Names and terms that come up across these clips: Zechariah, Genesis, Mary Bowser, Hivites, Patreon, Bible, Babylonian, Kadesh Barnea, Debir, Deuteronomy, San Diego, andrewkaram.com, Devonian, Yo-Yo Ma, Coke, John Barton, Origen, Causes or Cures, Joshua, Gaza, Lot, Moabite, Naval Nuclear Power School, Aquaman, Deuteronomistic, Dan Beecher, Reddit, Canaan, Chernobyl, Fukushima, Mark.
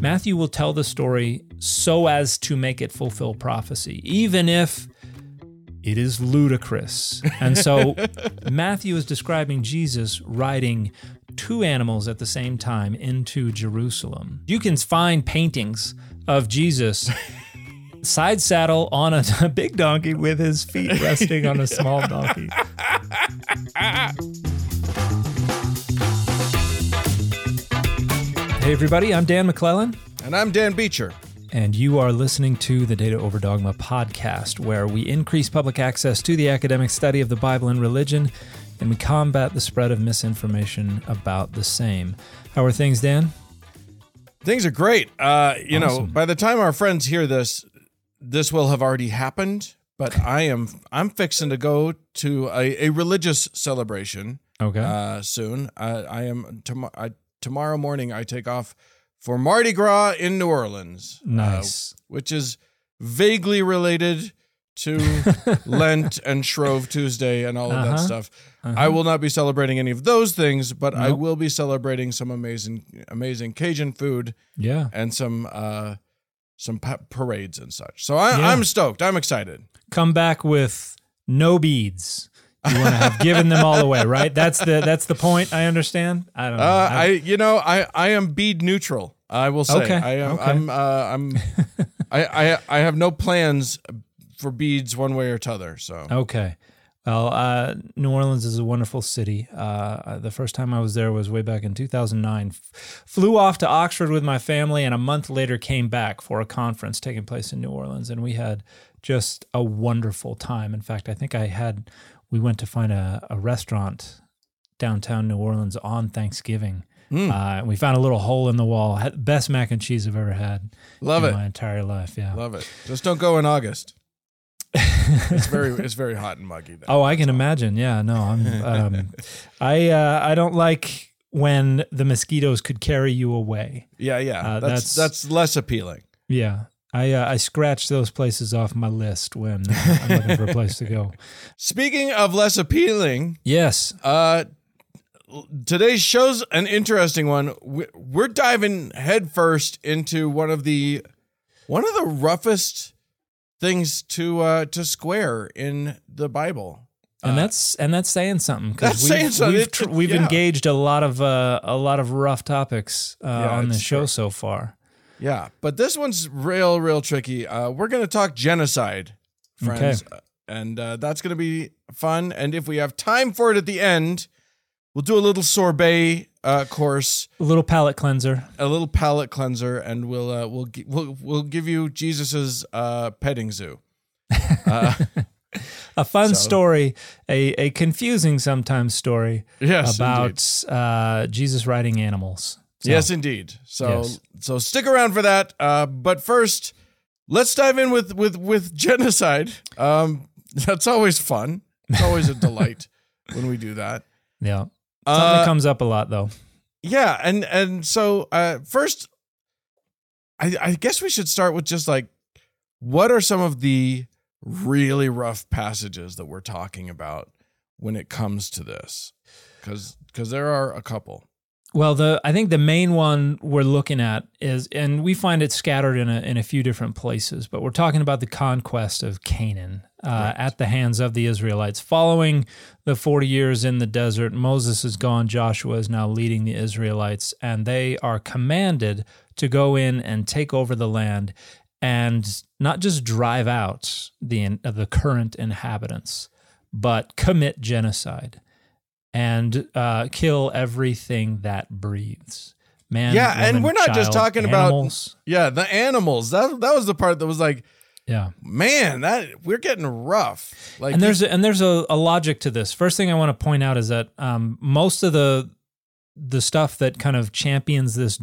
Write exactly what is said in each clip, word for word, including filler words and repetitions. Matthew will tell the story so as to make it fulfill prophecy, even if it is ludicrous. And so Matthew is describing Jesus riding two animals at the same time into Jerusalem. You can find paintings of Jesus side saddle on a, a big donkey with his feet resting on a small donkey. Hey everybody, I'm Dan McClellan. And I'm Dan Beecher. And you are listening to the Data Over Dogma podcast, where we increase public access to the academic study of the Bible and religion, and we combat the spread of misinformation about the same. How are things, Dan? Things are great. Uh, you awesome. know, by the time our friends hear this, this will have already happened, but I am I'm fixing to go to a, a religious celebration okay. uh, soon. Uh, I am tomorrow. Tomorrow morning, I take off for Mardi Gras in New Orleans. Nice. Uh, which is vaguely related to Lent and Shrove Tuesday and all of uh-huh. that stuff. Uh-huh. I will not be celebrating any of those things, but nope. I will be celebrating some amazing amazing Cajun food yeah. and some uh, some pa- parades and such. So I, yeah. I'm stoked. I'm excited. Come back with no beads. You want to have given them all away, right? That's the that's the point. I understand. I don't know. Uh, I, I you know I, I am bead neutral. I will say okay, I am okay. I'm uh, I'm I, I I have no plans for beads one way or t'other. So okay, well, uh, New Orleans is a wonderful city. Uh, the first time I was there was way back in two thousand nine. F- flew off to Oxford with my family, and a month later came back for a conference taking place in New Orleans, and we had just a wonderful time. In fact, I think I had. We went to find a, a restaurant downtown New Orleans on Thanksgiving. Mm. Uh, we found a little hole in the wall. Best mac and cheese I've ever had. Love in it. My entire life, yeah. Love it. Just don't go in August. it's very it's very hot and muggy. Though. Oh, I can so. imagine. Yeah, no, I'm. Um, I uh, I don't like when the mosquitoes could carry you away. Yeah, yeah. Uh, that's, that's that's less appealing. Yeah. I uh, I scratched those places off my list when I'm looking for a place to go. Speaking of less appealing, yes. Uh, today's show's an interesting one. We're diving headfirst into one of the one of the roughest things to uh, to square in the Bible. And that's and that's saying something. That's we've, saying something. We've, tr- we've yeah. engaged a lot of uh, a lot of rough topics uh, yeah, on this show true. so far. Yeah, but this one's real, real tricky. Uh, we're going to talk genocide, friends, okay. and uh, that's going to be fun. And if we have time for it at the end, we'll do a little sorbet uh, course, a little palate cleanser, a little palate cleanser, and we'll uh, we'll, we'll we'll give you Jesus's uh, petting zoo. Uh, a fun so. story, a a confusing sometimes story yes, about uh, Jesus riding animals. So. Yes, indeed. So yes. so stick around for that. Uh, but first, let's dive in with with, with genocide. Um, that's always fun. It's always a delight when we do that. Yeah. Something uh, comes up a lot, though. Yeah, and, and so uh, first, I, I guess we should start with just like, what are some of the really rough passages that we're talking about when it comes to this? 'Cause, 'cause there are a couple. Well, the I think the main one we're looking at is, and we find it scattered in a in a few different places, but we're talking about the conquest of Canaan uh, right. at the hands of the Israelites. Following the forty years in the desert, Moses is gone, Joshua is now leading the Israelites, and they are commanded to go in and take over the land and not just drive out the uh, the current inhabitants, but commit genocide. And uh, kill everything that breathes, man. Yeah, woman, and we're not child, just talking animals. about yeah the animals. That that was the part that was like, yeah, man, that we're getting rough. Like, and there's a, and there's a, a logic to this. First thing I want to point out is that um, most of the the stuff that kind of champions this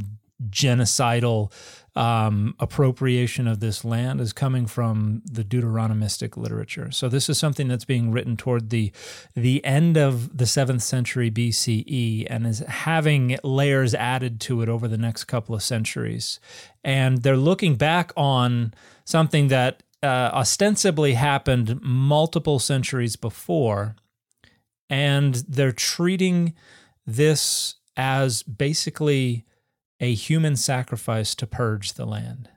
genocidal um, appropriation of this land is coming from the Deuteronomistic literature. So this is something that's being written toward the the end of the seventh century B C E and is having layers added to it over the next couple of centuries. And they're looking back on something that uh, ostensibly happened multiple centuries before, and they're treating this as basically a human sacrifice to purge the land.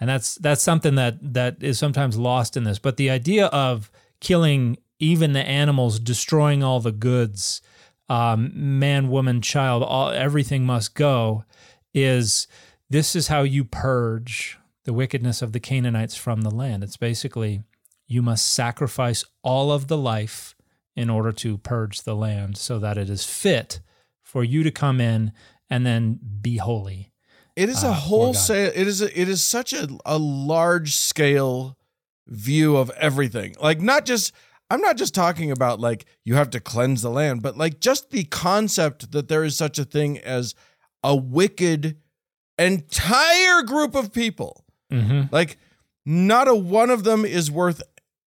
And that's that's something that that is sometimes lost in this. But the idea of killing even the animals, destroying all the goods, um, man, woman, child, all, everything must go, is this is how you purge the wickedness of the Canaanites from the land. It's basically you must sacrifice all of the life in order to purge the land so that it is fit for you to come in and then be holy. It is uh, a wholesale. It is a, it is such a, a large scale view of everything. Like not just I'm not just talking about like you have to cleanse the land, but like just the concept that there is such a thing as a wicked entire group of people. Mm-hmm. Like not a one of them is worth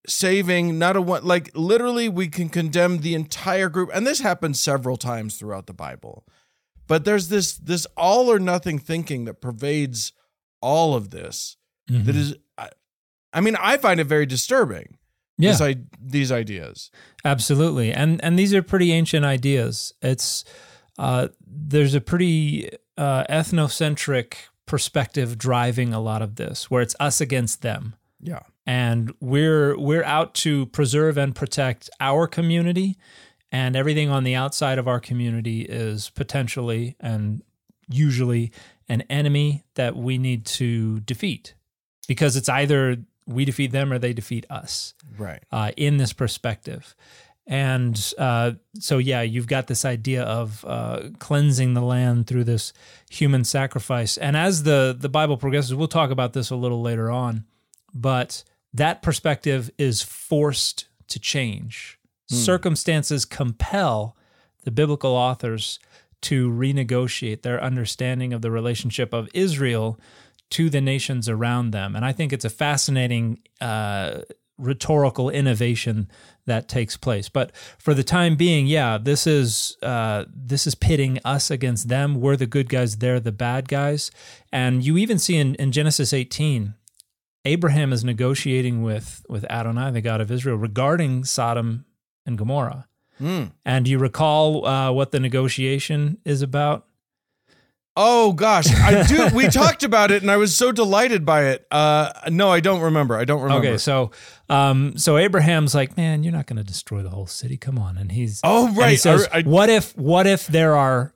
saving. Not a one. Like literally, we can condemn the entire group, and this happens several times throughout the Bible. But there's this this all or nothing thinking that pervades all of this. Mm-hmm. That is, I, I mean, I find it very disturbing. Yeah, this, I, these ideas. Absolutely, and and these are pretty ancient ideas. It's uh, there's a pretty uh, ethnocentric perspective driving a lot of this, where it's us against them. Yeah, and we're we're out to preserve and protect our community. And everything on the outside of our community is potentially and usually an enemy that we need to defeat, because it's either we defeat them or they defeat us, right? Uh, in this perspective. And uh, so, yeah, you've got this idea of uh, cleansing the land through this human sacrifice. And as the, the Bible progresses, we'll talk about this a little later on, but that perspective is forced to change. Circumstances compel the biblical authors to renegotiate their understanding of the relationship of Israel to the nations around them. And I think it's a fascinating uh, rhetorical innovation that takes place. But for the time being, yeah, this is uh, this is pitting us against them. We're the good guys, they're the bad guys. And you even see in, in Genesis eighteen, Abraham is negotiating with, with Adonai, the God of Israel, regarding Sodom and Gomorrah. Mm. And do you recall uh, what the negotiation is about? Oh gosh, I do. We talked about it, and I was so delighted by it. Uh, no, I don't remember. I don't remember. Okay, so um, so Abraham's like, man, you're not going to destroy the whole city. Come on, and he's oh right. And he says, I, I, what if what if there are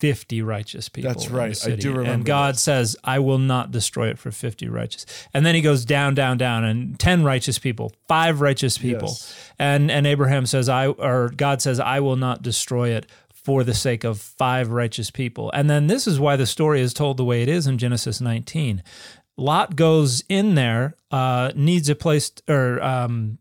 fifty righteous people? That's right. In the city? I do remember. And God that. says, I will not destroy it for fifty righteous. And then he goes down, down, down, and ten righteous people, five righteous people. Yes. And and Abraham says, I or God says, I will not destroy it for the sake of five righteous people. And then this is why the story is told the way it is in Genesis nineteen. Lot goes in there, uh, needs a place, or um,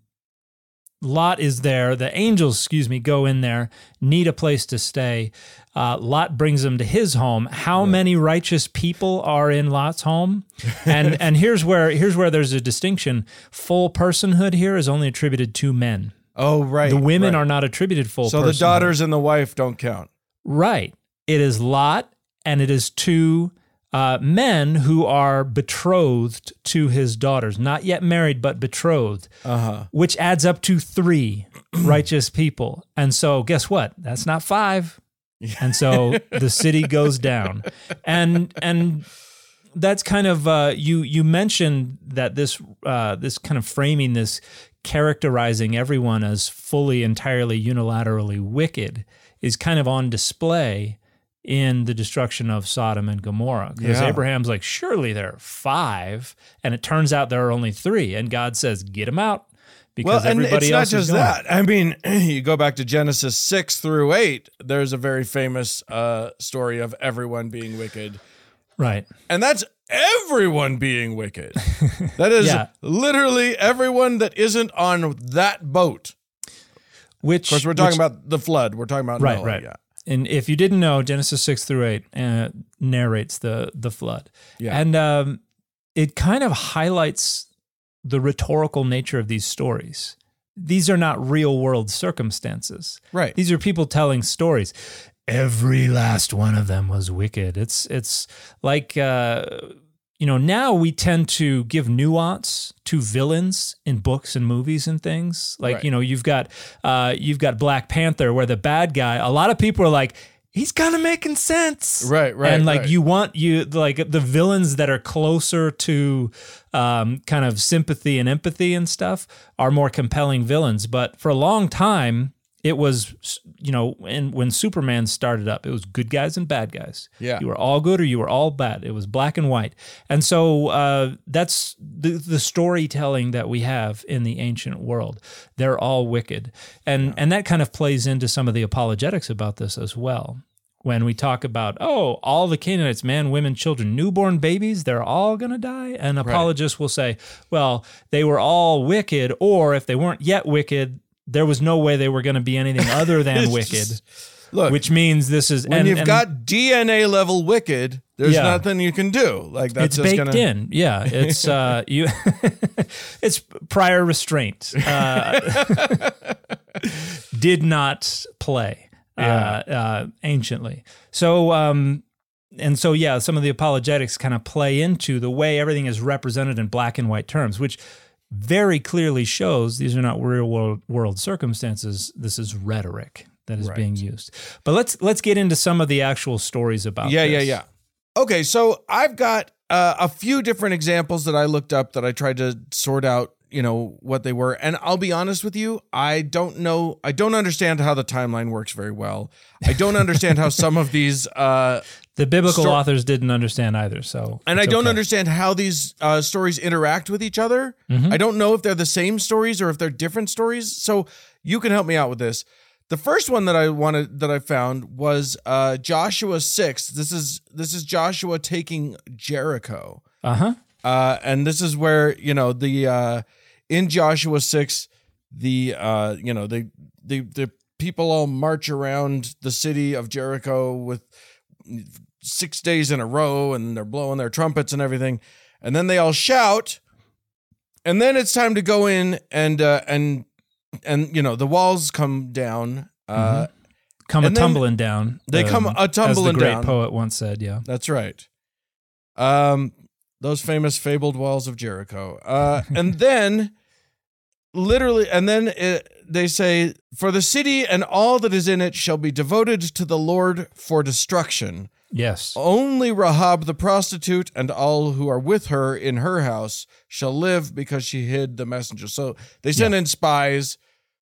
Lot is there. The angels, excuse me, go in there, need a place to stay. Uh, Lot brings them to his home. How yeah. many righteous people are in Lot's home? And and here's where here's where there's a distinction. Full personhood here is only attributed to men. Oh, right. The women right. are not attributed full so personhood. So the daughters and the wife don't count. Right. It is Lot, and it is two uh, men who are betrothed to his daughters. Not yet married, but betrothed, uh-huh. which adds up to three righteous people. And so guess what? That's not five. And so the city goes down, and and that's kind of uh, you. You mentioned that this uh, this kind of framing, this characterizing everyone as fully, entirely, unilaterally wicked, is kind of on display in the destruction of Sodom and Gomorrah. Because yeah. Abraham's like, surely there are five, and it turns out there are only three, and God says, get them out. Because well, and it's not just that. I mean, you go back to Genesis six through eight, there's a very famous uh, story of everyone being wicked. Right. And that's everyone being wicked. That is yeah. literally everyone that isn't on that boat. Which, of course, we're talking which, about the flood. We're talking about right, Noah. Right. Yeah. And if you didn't know, Genesis six through eight uh, narrates the the flood. Yeah. And um, it kind of highlights the rhetorical nature of these stories. These are not real world circumstances. Right. These are people telling stories. Every last one of them was wicked. It's it's like, uh, you know, now we tend to give nuance to villains in books and movies and things. Like, right. you know, you've got uh, you've got Black Panther, where the bad guy, a lot of people are like, he's kind of making sense. Right, right, And like right. you want, you like the villains that are closer to um, kind of sympathy and empathy and stuff are more compelling villains. But for a long time, it was, you know, and when Superman started up, it was good guys and bad guys. Yeah. You were all good or you were all bad. It was black and white. And so uh, that's the, the storytelling that we have in the ancient world. They're all wicked. And, yeah. and that kind of plays into some of the apologetics about this as well. When we talk about, oh, all the Canaanites, men, women, children, newborn babies, they're all going to die. And apologists right. will say, well, they were all wicked, or if they weren't yet wicked, there was no way they were going to be anything other than wicked, just, look, which means this is... When and, you've and, got D N A level wicked, there's yeah. nothing you can do. Like that's It's just baked gonna... in, yeah. It's uh, you. It's prior restraint. Uh, did not play yeah. uh, uh, anciently. So, um, and so, yeah, some of the apologetics kind of play into the way everything is represented in black and white terms, which... very clearly shows these are not real world, world circumstances. This is rhetoric that is right. being used. But let's let's get into some of the actual stories about yeah, this. Yeah, yeah, yeah. Okay, so I've got uh, a few different examples that I looked up that I tried to sort out, you know, what they were. And I'll be honest with you, I don't know, I don't understand how the timeline works very well. I don't understand how some of these... Uh, The biblical sto- authors didn't understand either, so... And I don't okay. understand how these uh, stories interact with each other. Mm-hmm. I don't know if they're the same stories or if they're different stories, so you can help me out with this. The first one that I wanted, that I found was uh, Joshua six. This is this is Joshua taking Jericho. Uh-huh. Uh, and this is where, you know, the... Uh, in Joshua six, the, uh, you know, the, the, the people all march around the city of Jericho with... six days in a row, and they're blowing their trumpets and everything, and then they all shout, and then it's time to go in, and uh, and and you know the walls come down, uh, mm-hmm. come a tumbling down. They um, come a tumbling down, as the great down. poet once said. Yeah, that's right. Um, those famous fabled walls of Jericho, uh, and then literally, and then it, they say, "For the city and all that is in it shall be devoted to the Lord for destruction." Yes. Only Rahab the prostitute and all who are with her in her house shall live, because she hid the messenger. So they send yeah. in spies.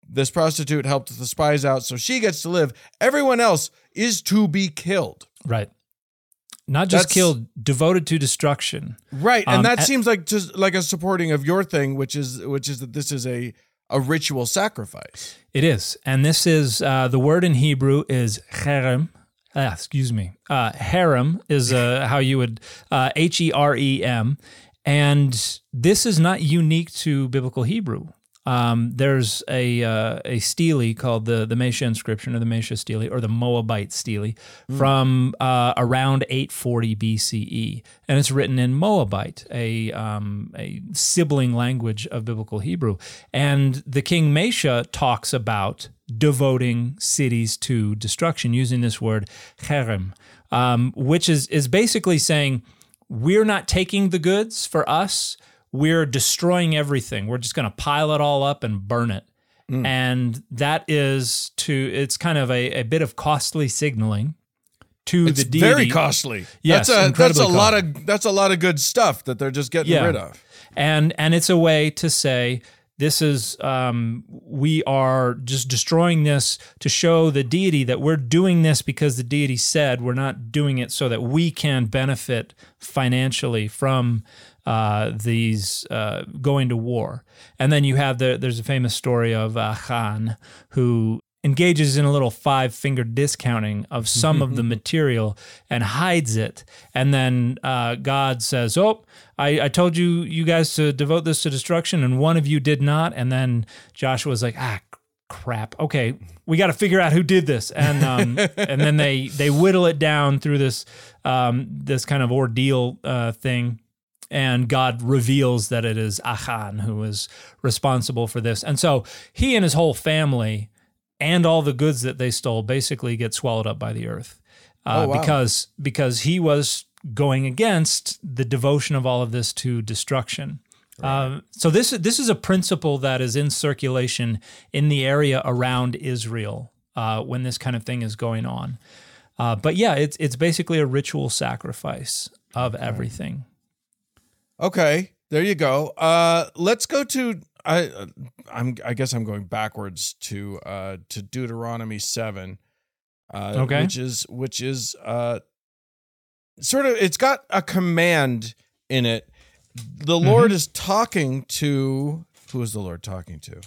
This prostitute helped the spies out, so she gets to live. Everyone else is to be killed. Right. Not just that's, killed, devoted to destruction. Right. Um, and that at, seems like just like a supporting of your thing, which is which is that this is a a ritual sacrifice. It is. And this is, uh, the word in Hebrew is cherem. Ah, excuse me. Uh, harem is uh, how you would, uh, H E R E M. And this is not unique to biblical Hebrew. Um, there's a uh, a stele called the, the Mesha inscription, or the Mesha stele, or the Moabite stele, mm. from uh, around eight forty B C E, and it's written in Moabite, a um, a sibling language of biblical Hebrew. And the king Mesha talks about devoting cities to destruction using this word cherem, um, which is is basically saying we're not taking the goods for us. We're destroying everything. We're just going to pile it all up and burn it. Mm. And that is to, it's kind of a, a bit of costly signaling to it's the deity. It's very costly. Yes, that's a, incredibly that's a costly. lot of that's a lot of good stuff that they're just getting yeah. rid of. And and it's a way to say this is um, we are just destroying this to show the deity that we're doing this because the deity said, we're not doing it so that we can benefit financially from Uh, these uh, going to war. And then you have the there's a famous story of Achan, who engages in a little five-finger discounting of some of the material and hides it. And then uh, God says, oh, I, I told you you guys to devote this to destruction, and one of you did not. And then Joshua's like, ah, crap, okay, we got to figure out who did this. And um, and then they they whittle it down through this um, this kind of ordeal uh, thing. And God reveals that it is Achan who is responsible for this. And so he and his whole family and all the goods that they stole basically get swallowed up by the earth uh, oh, wow. because because he was going against the devotion of all of this to destruction. Right. Um, so this this is a principle that is in circulation in the area around Israel uh, when this kind of thing is going on. Uh, but yeah, it's it's basically a ritual sacrifice of okay. everything. Okay, there you go. Uh, let's go to I. I'm I guess I'm going backwards to uh, to Deuteronomy seven, uh, okay. which is which is uh, sort of it's got a command in it. The mm-hmm. Lord is talking to who is the Lord talking to?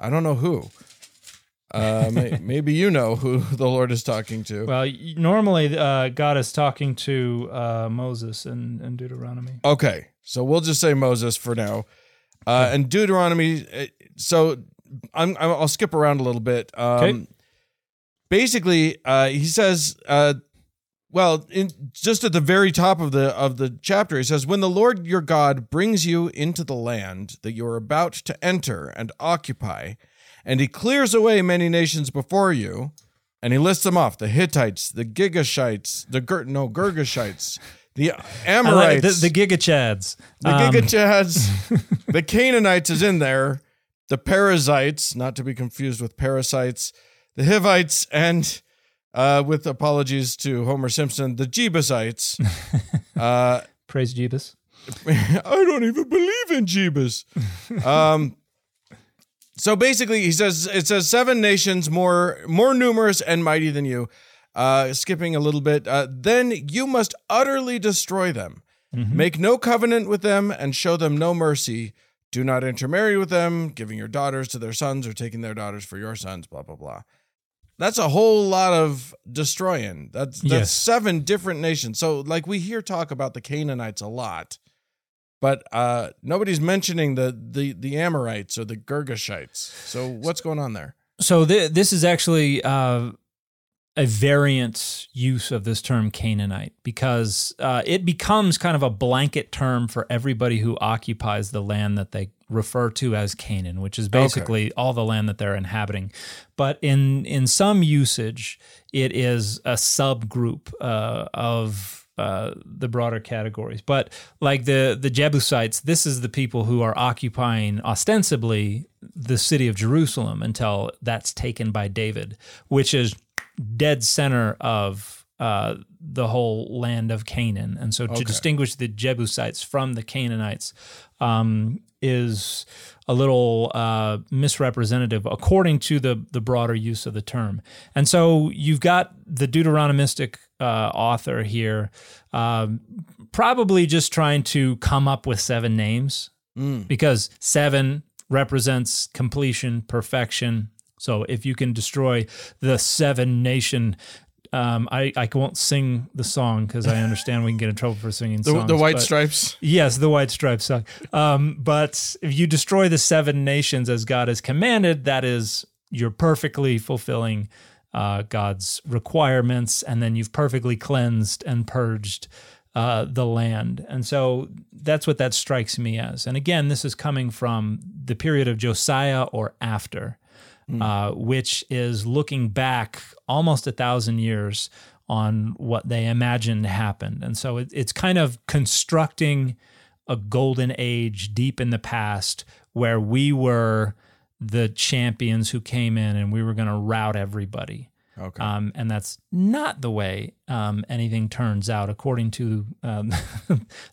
I don't know who. Uh, may, maybe you know who the Lord is talking to. Well, normally uh, God is talking to uh, Moses in, in Deuteronomy. Okay, so we'll just say Moses for now. Uh, and Deuteronomy, so I'm, I'll skip around a little bit. Um, okay. Basically, uh, he says, uh, well, in, just at the very top of the of the chapter, he says, "When the Lord your God brings you into the land that you are about to enter and occupy, and he clears away many nations before you," and he lists them off: the Hittites, the Girgashites, the Gir- no Girgashites, the Amorites, like the, the Gigachads, the um. Gigachads, the Canaanites is in there, the Perizzites, not to be confused with parasites, the Hivites, and uh, with apologies to Homer Simpson, the Jebusites. Uh, Praise Jebus. I don't even believe in Jebus. Um, So basically, he says it says seven nations more more numerous and mighty than you. Uh, skipping a little bit, uh, then you must utterly destroy them, mm-hmm. make no covenant with them, and show them no mercy. Do not intermarry with them, giving your daughters to their sons or taking their daughters for your sons. Blah blah blah. That's a whole lot of destroying. That's that's yes. seven different nations. So like we hear talk about the Canaanites a lot. But uh, nobody's mentioning the, the, the Amorites or the Girgashites. So what's going on there? So th- this is actually uh, a variant use of this term Canaanite because uh, it becomes kind of a blanket term for everybody who occupies the land that they refer to as Canaan, which is basically okay. all the land that they're inhabiting. But in, in some usage, it is a subgroup uh, of... Uh, the broader categories. But like the, the Jebusites, this is the people who are occupying ostensibly the city of Jerusalem until that's taken by David, which is dead center of uh, the whole land of Canaan. And so okay. to distinguish the Jebusites from the Canaanites um, is a little uh, misrepresentative according to the, the broader use of the term. And so you've got the Deuteronomistic Uh, author here, uh, probably just trying to come up with seven names mm. because seven represents completion, perfection. So if you can destroy the seven nation, um, I, I won't sing the song because I understand we can get in trouble for singing the, songs. The White but, Stripes? Yes, the White Stripes song. Um, but if you destroy the seven nations as God has commanded, that is, you're perfectly fulfilling Uh, God's requirements, and then you've perfectly cleansed and purged uh, the land. And so that's what that strikes me as. And again, this is coming from the period of Josiah or after, mm. uh, which is looking back almost a thousand years on what they imagined happened. And so it, it's kind of constructing a golden age deep in the past where we were the champions who came in and we were going to rout everybody. Okay. Um, and that's not the way um, anything turns out according to um,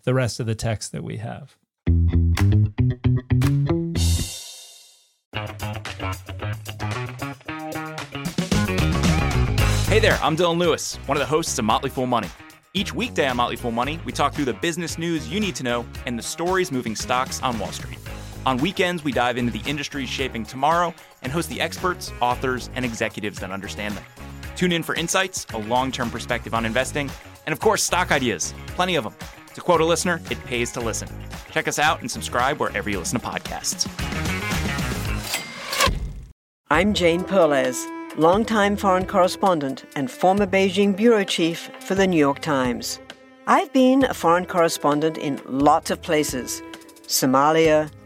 the rest of the text that we have. Hey there, I'm Dylan Lewis, one of the hosts of Motley Fool Money. Each weekday on Motley Fool Money, we talk through the business news you need to know and the stories moving stocks on Wall Street. On weekends, we dive into the industries shaping tomorrow and host the experts, authors, and executives that understand them. Tune in for insights, a long-term perspective on investing, and of course, stock ideas. Plenty of them. To quote a listener, it pays to listen. Check us out and subscribe wherever you listen to podcasts. I'm Jane Perlez, longtime foreign correspondent and former Beijing bureau chief for the New York Times. I've been a foreign correspondent in lots of places, Somalia,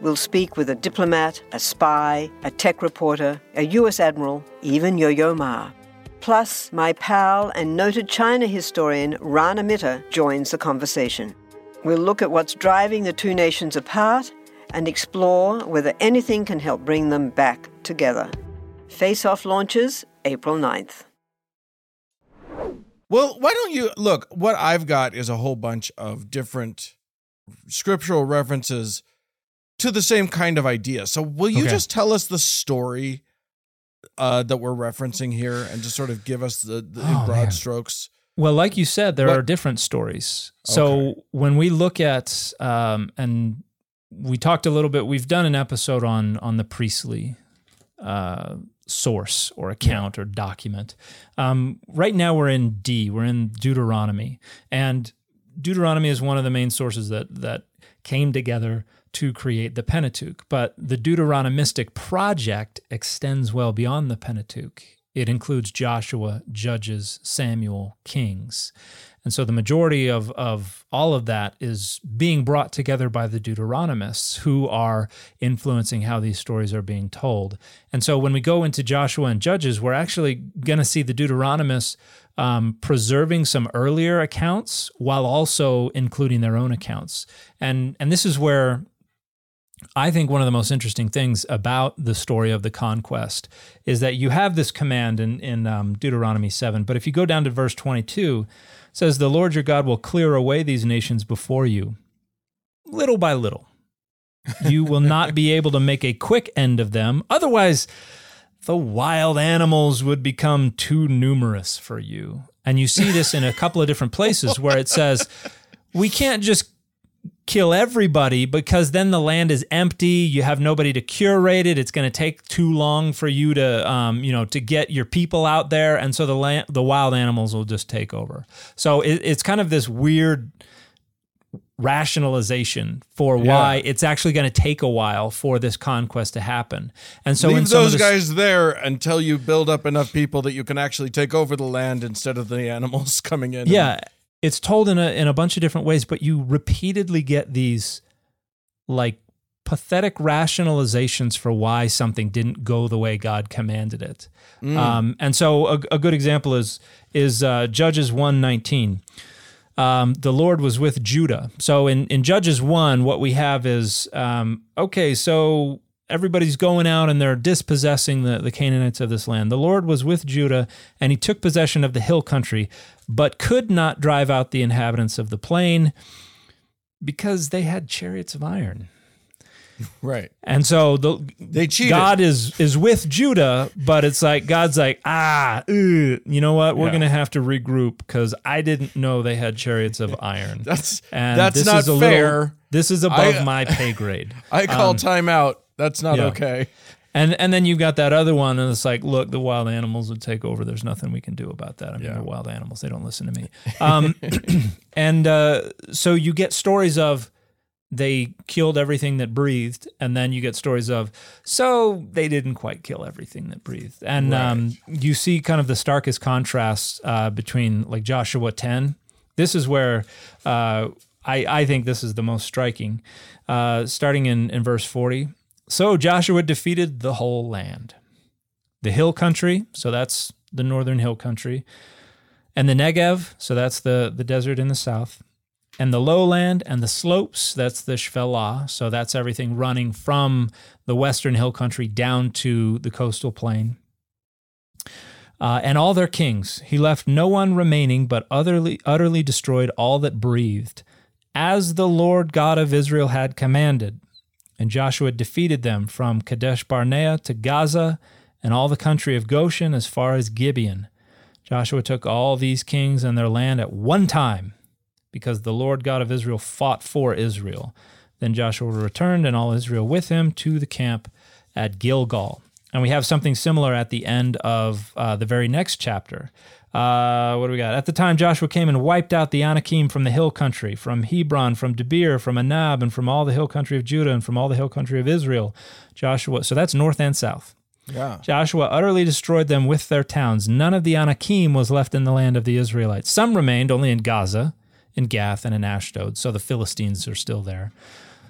We'll speak with a diplomat, a spy, a tech reporter, a U S admiral, even Yo-Yo Ma. Plus, my pal and noted China historian Rana Mitter joins the conversation. We'll look at what's driving the two nations apart and explore whether anything can help bring them back together. Face Off launches April ninth. Well, why don't you... Look, what I've got is a whole bunch of different scriptural references to the same kind of idea. So will you okay. just tell us the story uh, that we're referencing here and just sort of give us the, the oh, broad man. strokes? Well, like you said, there what? are different stories. Okay. So when we look at, um, and we talked a little bit, we've done an episode on on the priestly uh, source or account yeah. or document. Um, right now we're in D, we're in Deuteronomy. And Deuteronomy is one of the main sources that that came together to create the Pentateuch. But the Deuteronomistic project extends well beyond the Pentateuch. It includes Joshua, Judges, Samuel, Kings. And so the majority of, of all of that is being brought together by the Deuteronomists, who are influencing how these stories are being told. And so when we go into Joshua and Judges, we're actually going to see the Deuteronomists um, preserving some earlier accounts while also including their own accounts. And, and this is where I think one of the most interesting things about the story of the conquest is that you have this command in, in um, Deuteronomy seven, but if you go down to verse twenty-two, it says, "The Lord your God will clear away these nations before you, little by little. You will not be able to make a quick end of them. Otherwise, the wild animals would become too numerous for you." And you see this in a couple of different places where it says, we can't just kill everybody because then the land is empty. You have nobody to curate it. It's going to take too long for you to, um, you know, to get your people out there. And so the land, the wild animals will just take over. So it, it's kind of this weird rationalization for yeah. why it's actually going to take a while for this conquest to happen. And so leave those the, guys there until you build up enough people that you can actually take over the land instead of the animals coming in. Yeah. And, It's told in a in a bunch of different ways, but you repeatedly get these like pathetic rationalizations for why something didn't go the way God commanded it. Mm. Um, and so a, a good example is is uh, Judges one nineteen. Um, the Lord was with Judah. So in, in Judges one, what we have is, um, okay, so everybody's going out and they're dispossessing the, the Canaanites of this land. The Lord was with Judah, and he took possession of the hill country, but could not drive out the inhabitants of the plain because they had chariots of iron. Right. And so the, they cheated. God is, is with Judah, but it's like, God's like, ah, ew, you know what? We're yeah. going to have to regroup because I didn't know they had chariots of iron. that's and that's this not is a fair. Little, this is above I, my pay grade. I call um, timeout. That's not yeah. okay. And and then you've got that other one, and it's like, look, the wild animals would take over. There's nothing we can do about that. I mean, yeah. they're wild animals. They don't listen to me. Um, and uh, so you get stories of they killed everything that breathed, and then you get stories of, so they didn't quite kill everything that breathed. And right. um, you see kind of the starkest contrast uh, between like Joshua ten. This is where... Uh, I, I think this is the most striking, uh, starting in, in verse forty. So Joshua defeated the whole land, the hill country, so that's the northern hill country, and the Negev, so that's the, the desert in the south, and the lowland and the slopes, that's the Shvelah, so that's everything running from the western hill country down to the coastal plain. Uh, and all their kings. He left no one remaining, but utterly, utterly destroyed all that breathed, as the Lord God of Israel had commanded. And Joshua defeated them from Kadesh Barnea to Gaza and all the country of Goshen as far as Gibeon. Joshua took all these kings and their land at one time, because the Lord God of Israel fought for Israel. Then Joshua returned, and all Israel with him, to the camp at Gilgal. And we have something similar at the end of uh, the very next chapter. Uh, what do we got? At the time, Joshua came and wiped out the Anakim from the hill country, from Hebron, from Debir, from Anab, and from all the hill country of Judah, and from all the hill country of Israel. Joshua, so that's north and south. Yeah. Joshua utterly destroyed them with their towns. None of the Anakim was left in the land of the Israelites. Some remained only in Gaza, in Gath, and in Ashdod, so the Philistines are still there.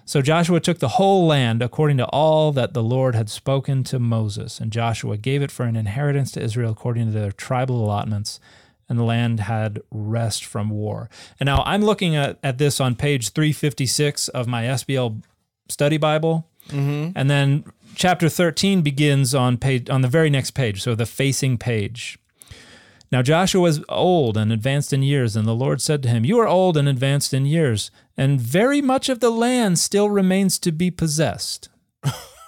So Joshua took the whole land according to all that the Lord had spoken to Moses, and Joshua gave it for an inheritance to Israel according to their tribal allotments, and the land had rest from war. And now I'm looking at, at this on page three fifty-six of my S B L study Bible, mm-hmm. and then chapter thirteen begins on page on the very next page, so the facing page. Now Joshua was old and advanced in years, and the Lord said to him, "You are old and advanced in years, and very much of the land still remains to be possessed."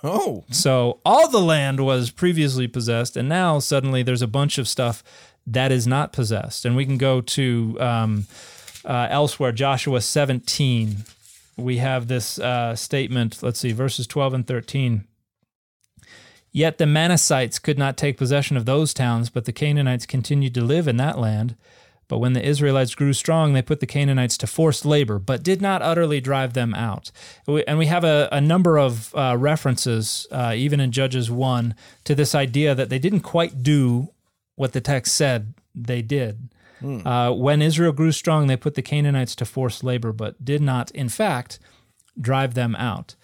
Oh. So all the land was previously possessed, and now suddenly there's a bunch of stuff that is not possessed. And we can go to um, uh, elsewhere, Joshua seventeen. We have this uh, statement, let's see, verses twelve and thirteen. Yet the Manassites could not take possession of those towns, but the Canaanites continued to live in that land. But when the Israelites grew strong, they put the Canaanites to forced labor, but did not utterly drive them out. And we have a, a number of uh, references, uh, even in Judges one, to this idea that they didn't quite do what the text said they did. Mm. Uh, when Israel grew strong, they put the Canaanites to forced labor, but did not, in fact, drive them out.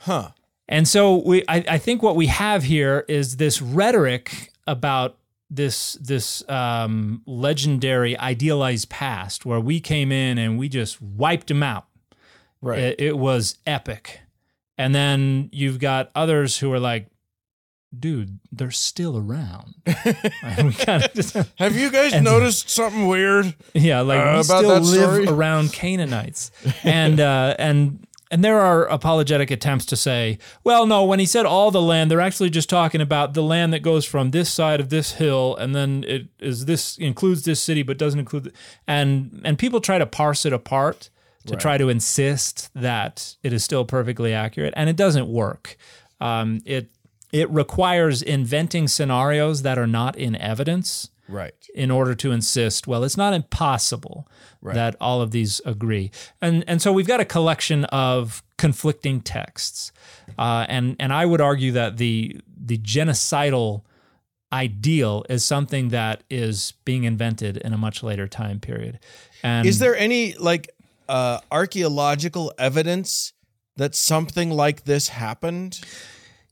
Huh. And so we, I, I think what we have here is this rhetoric about this this um, legendary, idealized past where we came in and we just wiped them out. Right. It, it was epic. And then you've got others who are like, dude, they're still around. We kinda just, have you guys and, noticed something weird? Yeah, like uh, we still live story? around Canaanites. and uh, and... And there are apologetic attempts to say, well, no, when he said all the land, they're actually just talking about the land that goes from this side of this hill, and then it is this includes this city but doesn't include the, and and people try to parse it apart to right. try to insist that it is still perfectly accurate, and it doesn't work. Um, it it requires inventing scenarios that are not in evidence. Right. In order to insist, well, it's not impossible right. that all of these agree. And and so we've got a collection of conflicting texts. Uh, and and I would argue that the the genocidal ideal is something that is being invented in a much later time period. And is there any like uh, archaeological evidence that something like this happened?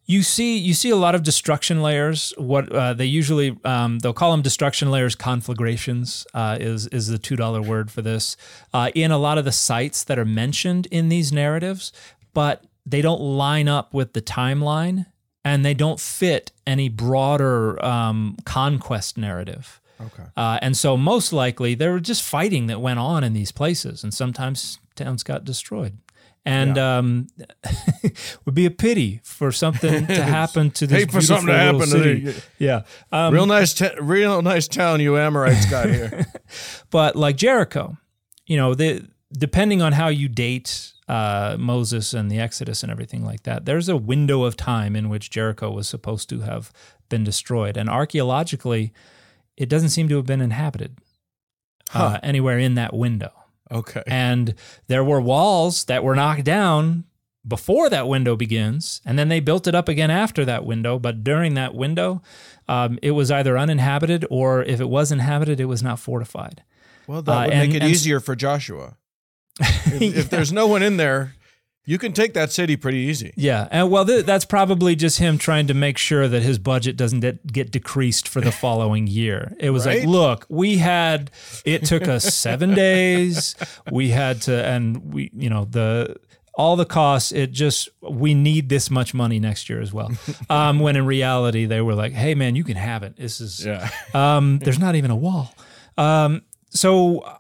You see, you see a lot of destruction layers. What uh, they usually um, they'll call them destruction layers. Conflagrations uh, is is the two dollar word for this uh, in a lot of the sites that are mentioned in these narratives, but they don't line up with the timeline and they don't fit any broader um, conquest narrative. Okay, uh, and so most likely there were just fighting that went on in these places, and sometimes towns got destroyed. And yeah. um, it would be a pity for something to happen to this hey, beautiful for something to happen city. To the, yeah, um, real nice, t- real nice town you Amorites got here. But like Jericho, you know, the, depending on how you date uh, Moses and the Exodus and everything like that, there's a window of time in which Jericho was supposed to have been destroyed, and archaeologically, it doesn't seem to have been inhabited huh. uh, anywhere in that window. Okay. And there were walls that were knocked down before that window begins, and then they built it up again after that window. But during that window, um, it was either uninhabited, or if it was inhabited, it was not fortified. Well, that would uh, and, make it and, easier for Joshua. If, yeah. if there's no one in there, you can take that city pretty easy. Yeah. And well, th- that's probably just him trying to make sure that his budget doesn't de- get decreased for the following year. It was right? like, look, we had, it took us seven days. We had to, and we, you know, the, all the costs, it just, we need this much money next year as well. Um, when in reality, they were like, hey man, you can have it. This is, yeah. um, there's not even a wall. Um, so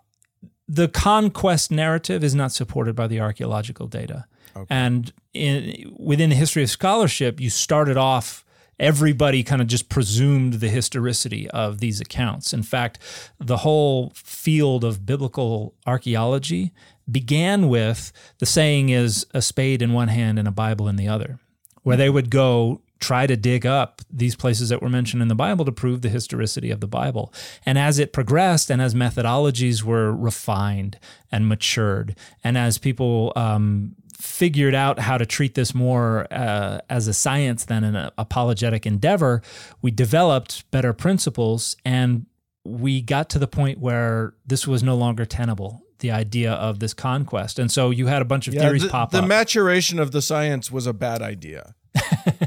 the conquest narrative is not supported by the archaeological data. Okay. And in, within the history of scholarship, you started off everybody kind of just presumed the historicity of these accounts. In fact, the whole field of biblical archaeology began with, the saying is, a spade in one hand and a Bible in the other, where they would go try to dig up these places that were mentioned in the Bible to prove the historicity of the Bible. And as it progressed and as methodologies were refined and matured, and as people um, figured out how to treat this more uh, as a science than an apologetic endeavor, we developed better principles, and we got to the point where this was no longer tenable, the idea of this conquest. And so you had a bunch of yeah, theories the, pop the up. The maturation of the science was a bad idea.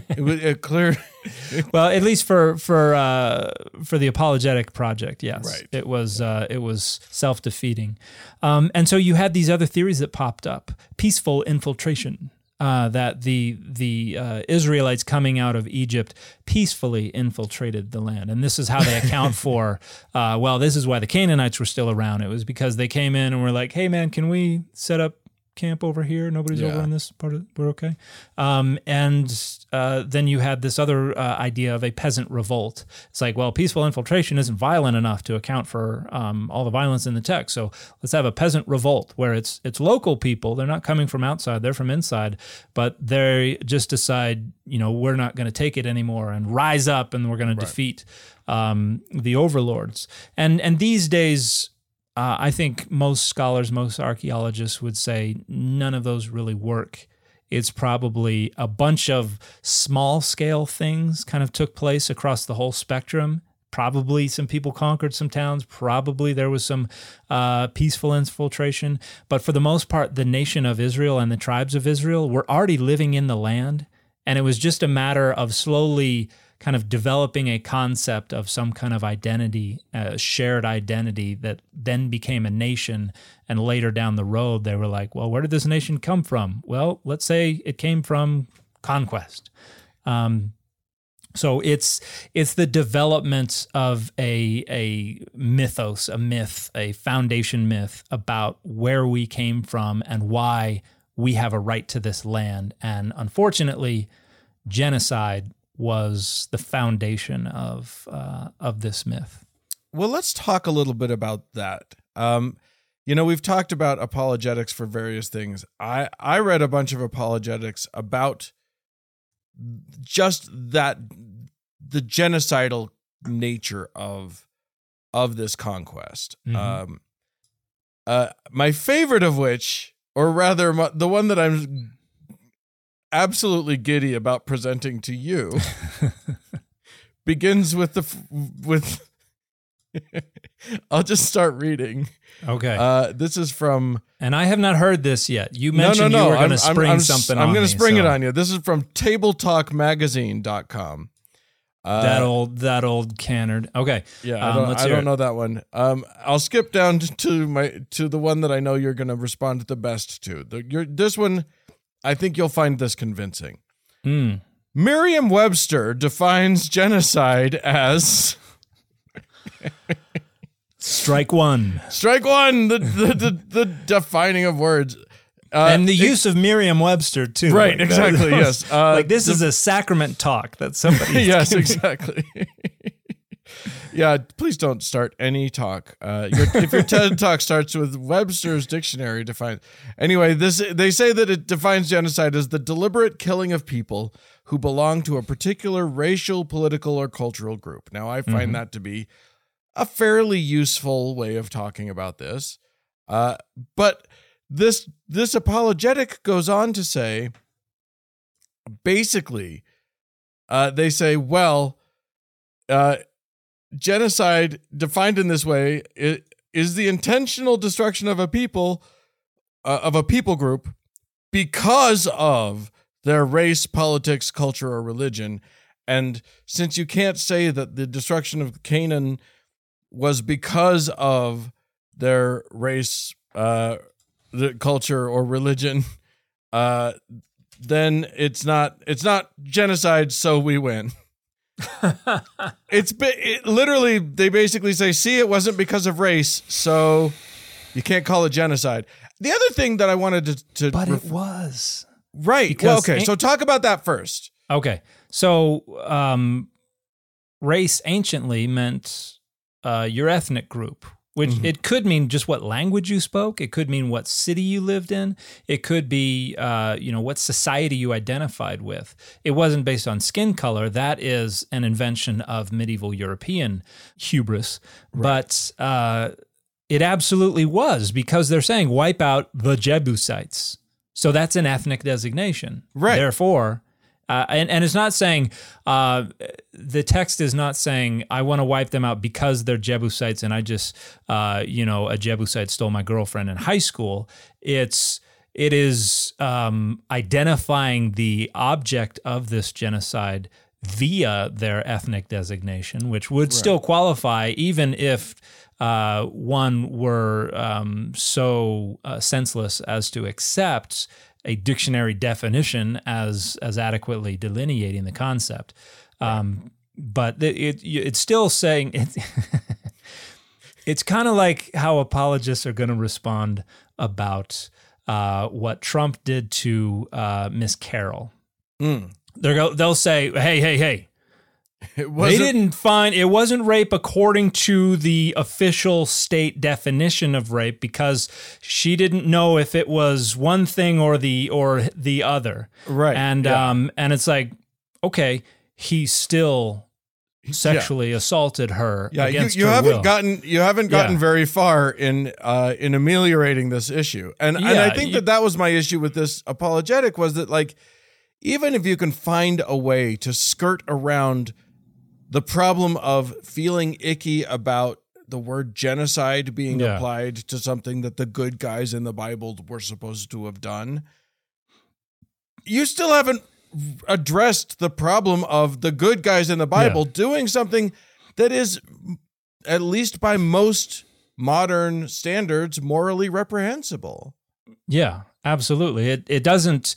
It was a clear. Well, at least for for uh, for the apologetic project, yes, right. It was uh, it was self defeating, um, and so you had these other theories that popped up: peaceful infiltration, uh, that the the uh, Israelites coming out of Egypt peacefully infiltrated the land, and this is how they account for. Uh, well, this is why the Canaanites were still around. It was because they came in and were like, "Hey, man, can we set up camp over here? Nobody's yeah. over in this part of, we're okay." Um, and uh, then you had this other uh, idea of a peasant revolt. It's like, well, peaceful infiltration isn't violent enough to account for um, all the violence in the text. So let's have a peasant revolt where it's it's local people. They're not coming from outside. They're from inside, but they just decide, you know, we're not going to take it anymore and rise up, and we're going right. to defeat um, the overlords. And and these days, Uh, I think most scholars, most archaeologists would say none of those really work. It's probably a bunch of small-scale things kind of took place across the whole spectrum. Probably some people conquered some towns. Probably there was some uh, peaceful infiltration. But for the most part, the nation of Israel and the tribes of Israel were already living in the land, and it was just a matter of slowly kind of developing a concept of some kind of identity, a shared identity that then became a nation. And later down the road, they were like, well, where did this nation come from? Well, let's say it came from conquest. Um, so it's it's the development of a a mythos, a myth, a foundation myth about where we came from and why we have a right to this land. And unfortunately, genocide was the foundation of uh, of this myth. Well, let's talk a little bit about that. Um, you know, we've talked about apologetics for various things. I, I read a bunch of apologetics about just that, the genocidal nature of of this conquest. Mm-hmm. Um, uh, my favorite of which, or rather, my, the one that I'm absolutely giddy about presenting to you begins with the with I'll just start reading. Okay. Uh, this is from, and I have not heard this yet. You mentioned no, no, no. you were going to spring I'm, I'm, something I'm on I'm going to spring so. it on you. This is from table talk magazine dot com. Uh, that old that old Cannard. Okay. Yeah, um, I don't, I don't know that one. Um, I'll skip down to my to the one that I know you're going to respond the best to. The, your, this one I think you'll find this convincing. Mm. Merriam-Webster defines genocide as... Strike one. Strike one, the, the, the, the defining of words. Uh, and the use it, of Merriam-Webster, too. Right, like, exactly, that, yes. Uh, like, this the, is a sacrament talk that somebody... Yes, giving. Exactly. Yeah, please don't start any talk. Uh, your, if your TED Talk starts with Webster's Dictionary defines... Anyway, this they say that it defines genocide as the deliberate killing of people who belong to a particular racial, political, or cultural group. Now, I find mm-hmm. that to be a fairly useful way of talking about this. Uh, but this this apologetic goes on to say, basically, uh, they say, well... Uh, genocide, defined in this way, is the intentional destruction of a people, uh, of a people group, because of their race, politics, culture, or religion. And since you can't say that the destruction of Canaan was because of their race, uh, the culture, or religion, uh, then it's not it's not genocide. So we win. it's it, literally they basically say, see, it wasn't because of race, so you can't call it genocide. The other thing that I wanted to, to but ref- it was right. Well, okay, so talk about that first. Okay, so um, race anciently meant uh, your ethnic group, which mm-hmm. it could mean just what language you spoke. It could mean what city you lived in. It could be uh, you know, what society you identified with. It wasn't based on skin color. That is an invention of medieval European hubris, right. but uh, it absolutely was, because they're saying wipe out the Jebusites. So that's an ethnic designation. Right. Therefore... Uh, and, and it's not saying, uh, the text is not saying, I want to wipe them out because they're Jebusites and I just, uh, you know, a Jebusite stole my girlfriend in high school. It's, it is um, identifying the object of this genocide via their ethnic designation, which would right. still qualify even if uh, one were um, so uh, senseless as to accept a dictionary definition as as adequately delineating the concept. Um, but it, it it's still saying, it, it's kind of like how apologists are going to respond about uh, what Trump did to uh, Miss Carol. Mm. They're go, they'll say, hey, hey, hey, it they didn't find, it wasn't rape according to the official state definition of rape because she didn't know if it was one thing or the or the other. Right. And yeah. um and it's like, okay, he still sexually yeah. assaulted her. Yeah, against you, you her haven't will. gotten you haven't gotten yeah. very far in uh, in ameliorating this issue. And yeah, and I think you, that that was my issue with this apologetic, was that, like, even if you can find a way to skirt around the problem of feeling icky about the word genocide being yeah. applied to something that the good guys in the Bible were supposed to have done, you still haven't addressed the problem of the good guys in the Bible yeah. doing something that is, at least by most modern standards, morally reprehensible. Yeah, absolutely. It it doesn't...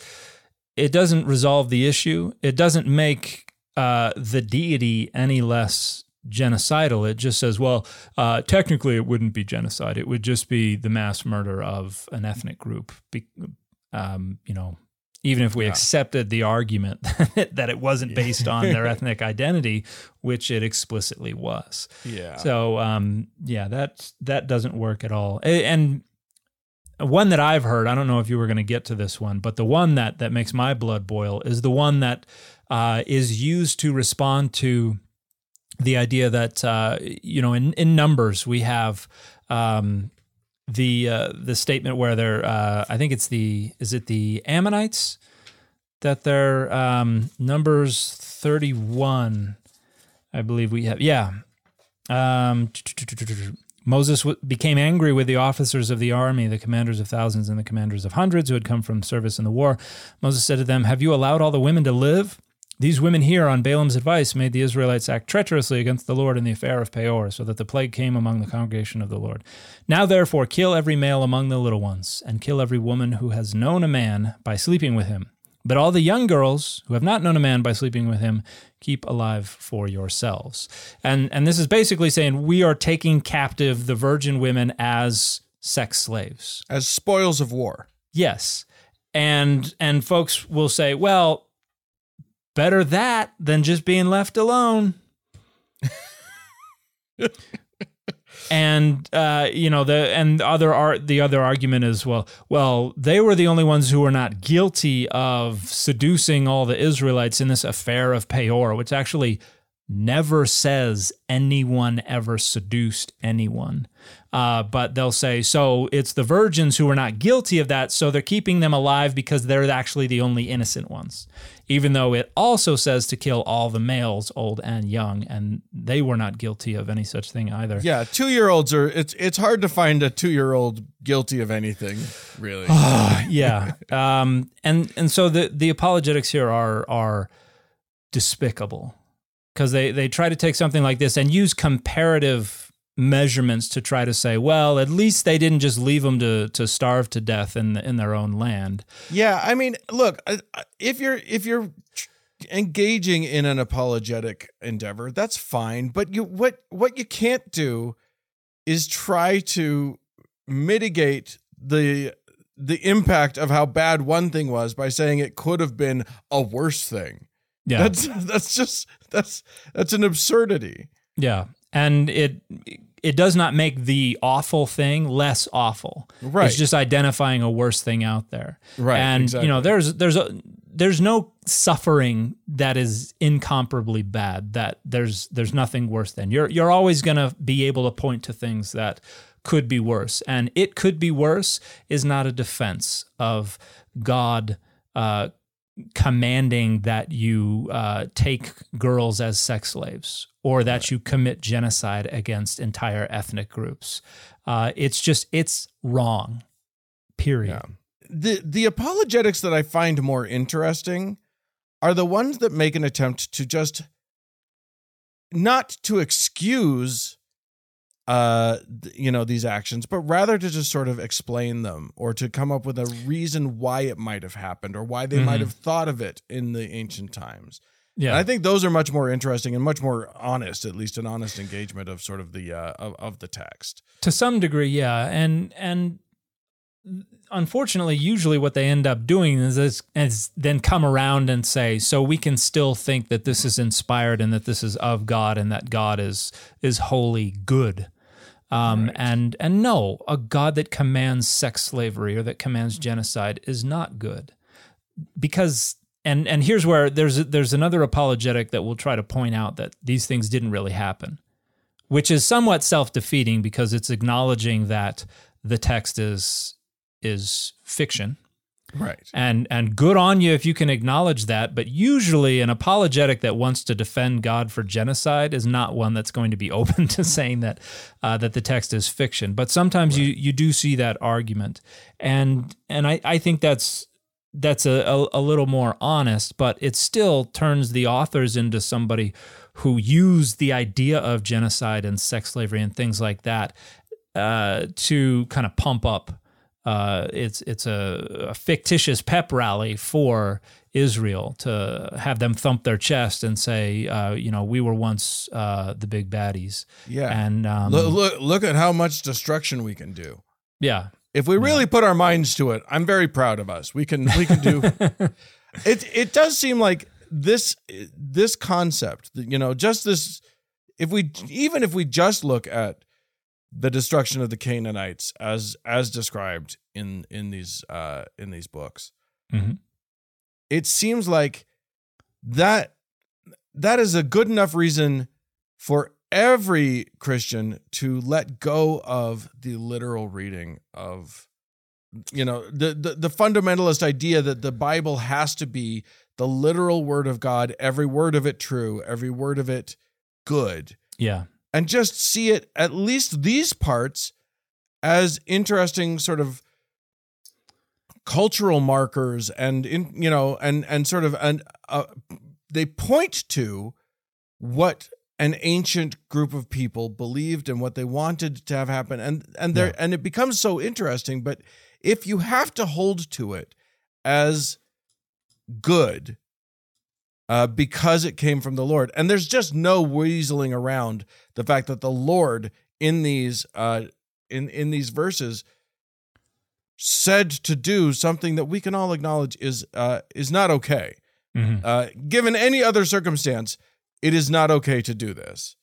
It doesn't resolve the issue. It doesn't make uh, the deity any less genocidal. It just says, well, uh, technically it wouldn't be genocide. It would just be the mass murder of an ethnic group. Be- um, you know, even if we yeah. accepted the argument that it wasn't based yeah. on their ethnic identity, which it explicitly was. Yeah. So um, yeah, that that doesn't work at all. And one that I've heard, I don't know if you were going to get to this one, but the one that, that makes my blood boil is the one that uh, is used to respond to the idea that, uh, you know, in, in Numbers we have um, the uh, the statement where they're, uh, I think it's the, is it the Ammonites? That they're, um, Numbers thirty-one, I believe we have, yeah. Um Moses became angry with the officers of the army, the commanders of thousands and the commanders of hundreds who had come from service in the war. Moses said to them, "Have you allowed all the women to live? These women here, on Balaam's advice, made the Israelites act treacherously against the Lord in the affair of Peor, so that the plague came among the congregation of the Lord. Now therefore kill every male among the little ones, and kill every woman who has known a man by sleeping with him. But all the young girls who have not known a man by sleeping with him, keep alive for yourselves." And and this is basically saying we are taking captive the virgin women as sex slaves. As spoils of war. Yes. And and folks will say, well, better that than just being left alone. And uh, you know the and other ar- the other argument is well well they were the only ones who were not guilty of seducing all the Israelites in this affair of Peor, which actually never says anyone ever seduced anyone. Uh, but they'll say, so it's the virgins who were not guilty of that, so they're keeping them alive because they're actually the only innocent ones, even though it also says to kill all the males, old and young, and they were not guilty of any such thing either. Yeah, two-year-olds are, it's it's hard to find a two-year-old guilty of anything, really. Oh, yeah. um, and and so the, the apologetics here are are despicable, because they, they try to take something like this and use comparative measurements to try to say, well, at least they didn't just leave them to to starve to death in the, in their own land. Yeah, I mean, look, if you're if you're engaging in an apologetic endeavor, that's fine, but you what what you can't do is try to mitigate the the impact of how bad one thing was by saying it could have been a worse thing. Yeah. That's that's just that's that's an absurdity. Yeah. And it it does not make the awful thing less awful. Right. It's just identifying a worse thing out there. Right. And exactly. you know, there's there's a there's no suffering that is incomparably bad, that there's there's nothing worse than. You're you're always going to be able to point to things that could be worse. And it could be worse is not a defense of God uh commanding that you uh, take girls as sex slaves, or that you commit genocide against entire ethnic groups. Uh, it's just, it's wrong, period. Yeah. The, the apologetics that I find more interesting are the ones that make an attempt to just not to excuse, uh, you know, these actions, but rather to just sort of explain them, or to come up with a reason why it might have happened, or why they mm-hmm. might have thought of it in the ancient times. Yeah, and I think those are much more interesting and much more honest, at least an honest engagement of sort of the uh, of, of the text to some degree. Yeah, and and unfortunately, usually what they end up doing is, is, is then come around and say, so we can still think that this is inspired and that this is of God and that God is is wholly good. Um, right. And and no, a God that commands sex slavery or that commands genocide is not good. Because, and and here's where there's there's another apologetic that will try to point out that these things didn't really happen, which is somewhat self-defeating, because it's acknowledging that the text is is fiction. Right. And and good on you if you can acknowledge that, but usually an apologetic that wants to defend God for genocide is not one that's going to be open to saying that uh, that the text is fiction. But sometimes right. you, you do see that argument. And and I, I think that's that's a, a, a little more honest, but it still turns the authors into somebody who use the idea of genocide and sex slavery and things like that uh, to kind of pump up Uh, it's it's a, a fictitious pep rally for Israel, to have them thump their chest and say, uh, you know, we were once uh, the big baddies. Yeah, and um, look, look look at how much destruction we can do. Yeah, if we really yeah. put our minds to it, I'm very proud of us. We can we can do. it it does seem like this this concept, you know, just this. If we even if we just look at the destruction of the Canaanites as as described in in these uh, in these books, mm-hmm. it seems like that that is a good enough reason for every Christian to let go of the literal reading of, you know, the the, the fundamentalist idea that the Bible has to be the literal word of God, every word of it true, every word of it good. Yeah. And just see it, at least these parts, as interesting sort of cultural markers, and in, you know, and and sort of an uh, they point to what an ancient group of people believed and what they wanted to have happen, and and there yeah. and it becomes so interesting. But if you have to hold to it as good uh, because it came from the Lord, and there's just no weaseling around the fact that the Lord in these uh, in in these verses said to do something that we can all acknowledge is uh, is not okay. Mm-hmm. Uh, given any other circumstance, it is not okay to do this.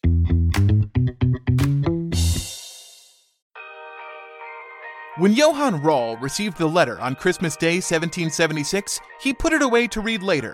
When Johann Rall received the letter on Christmas Day seventeen seventy-six, he put it away to read later.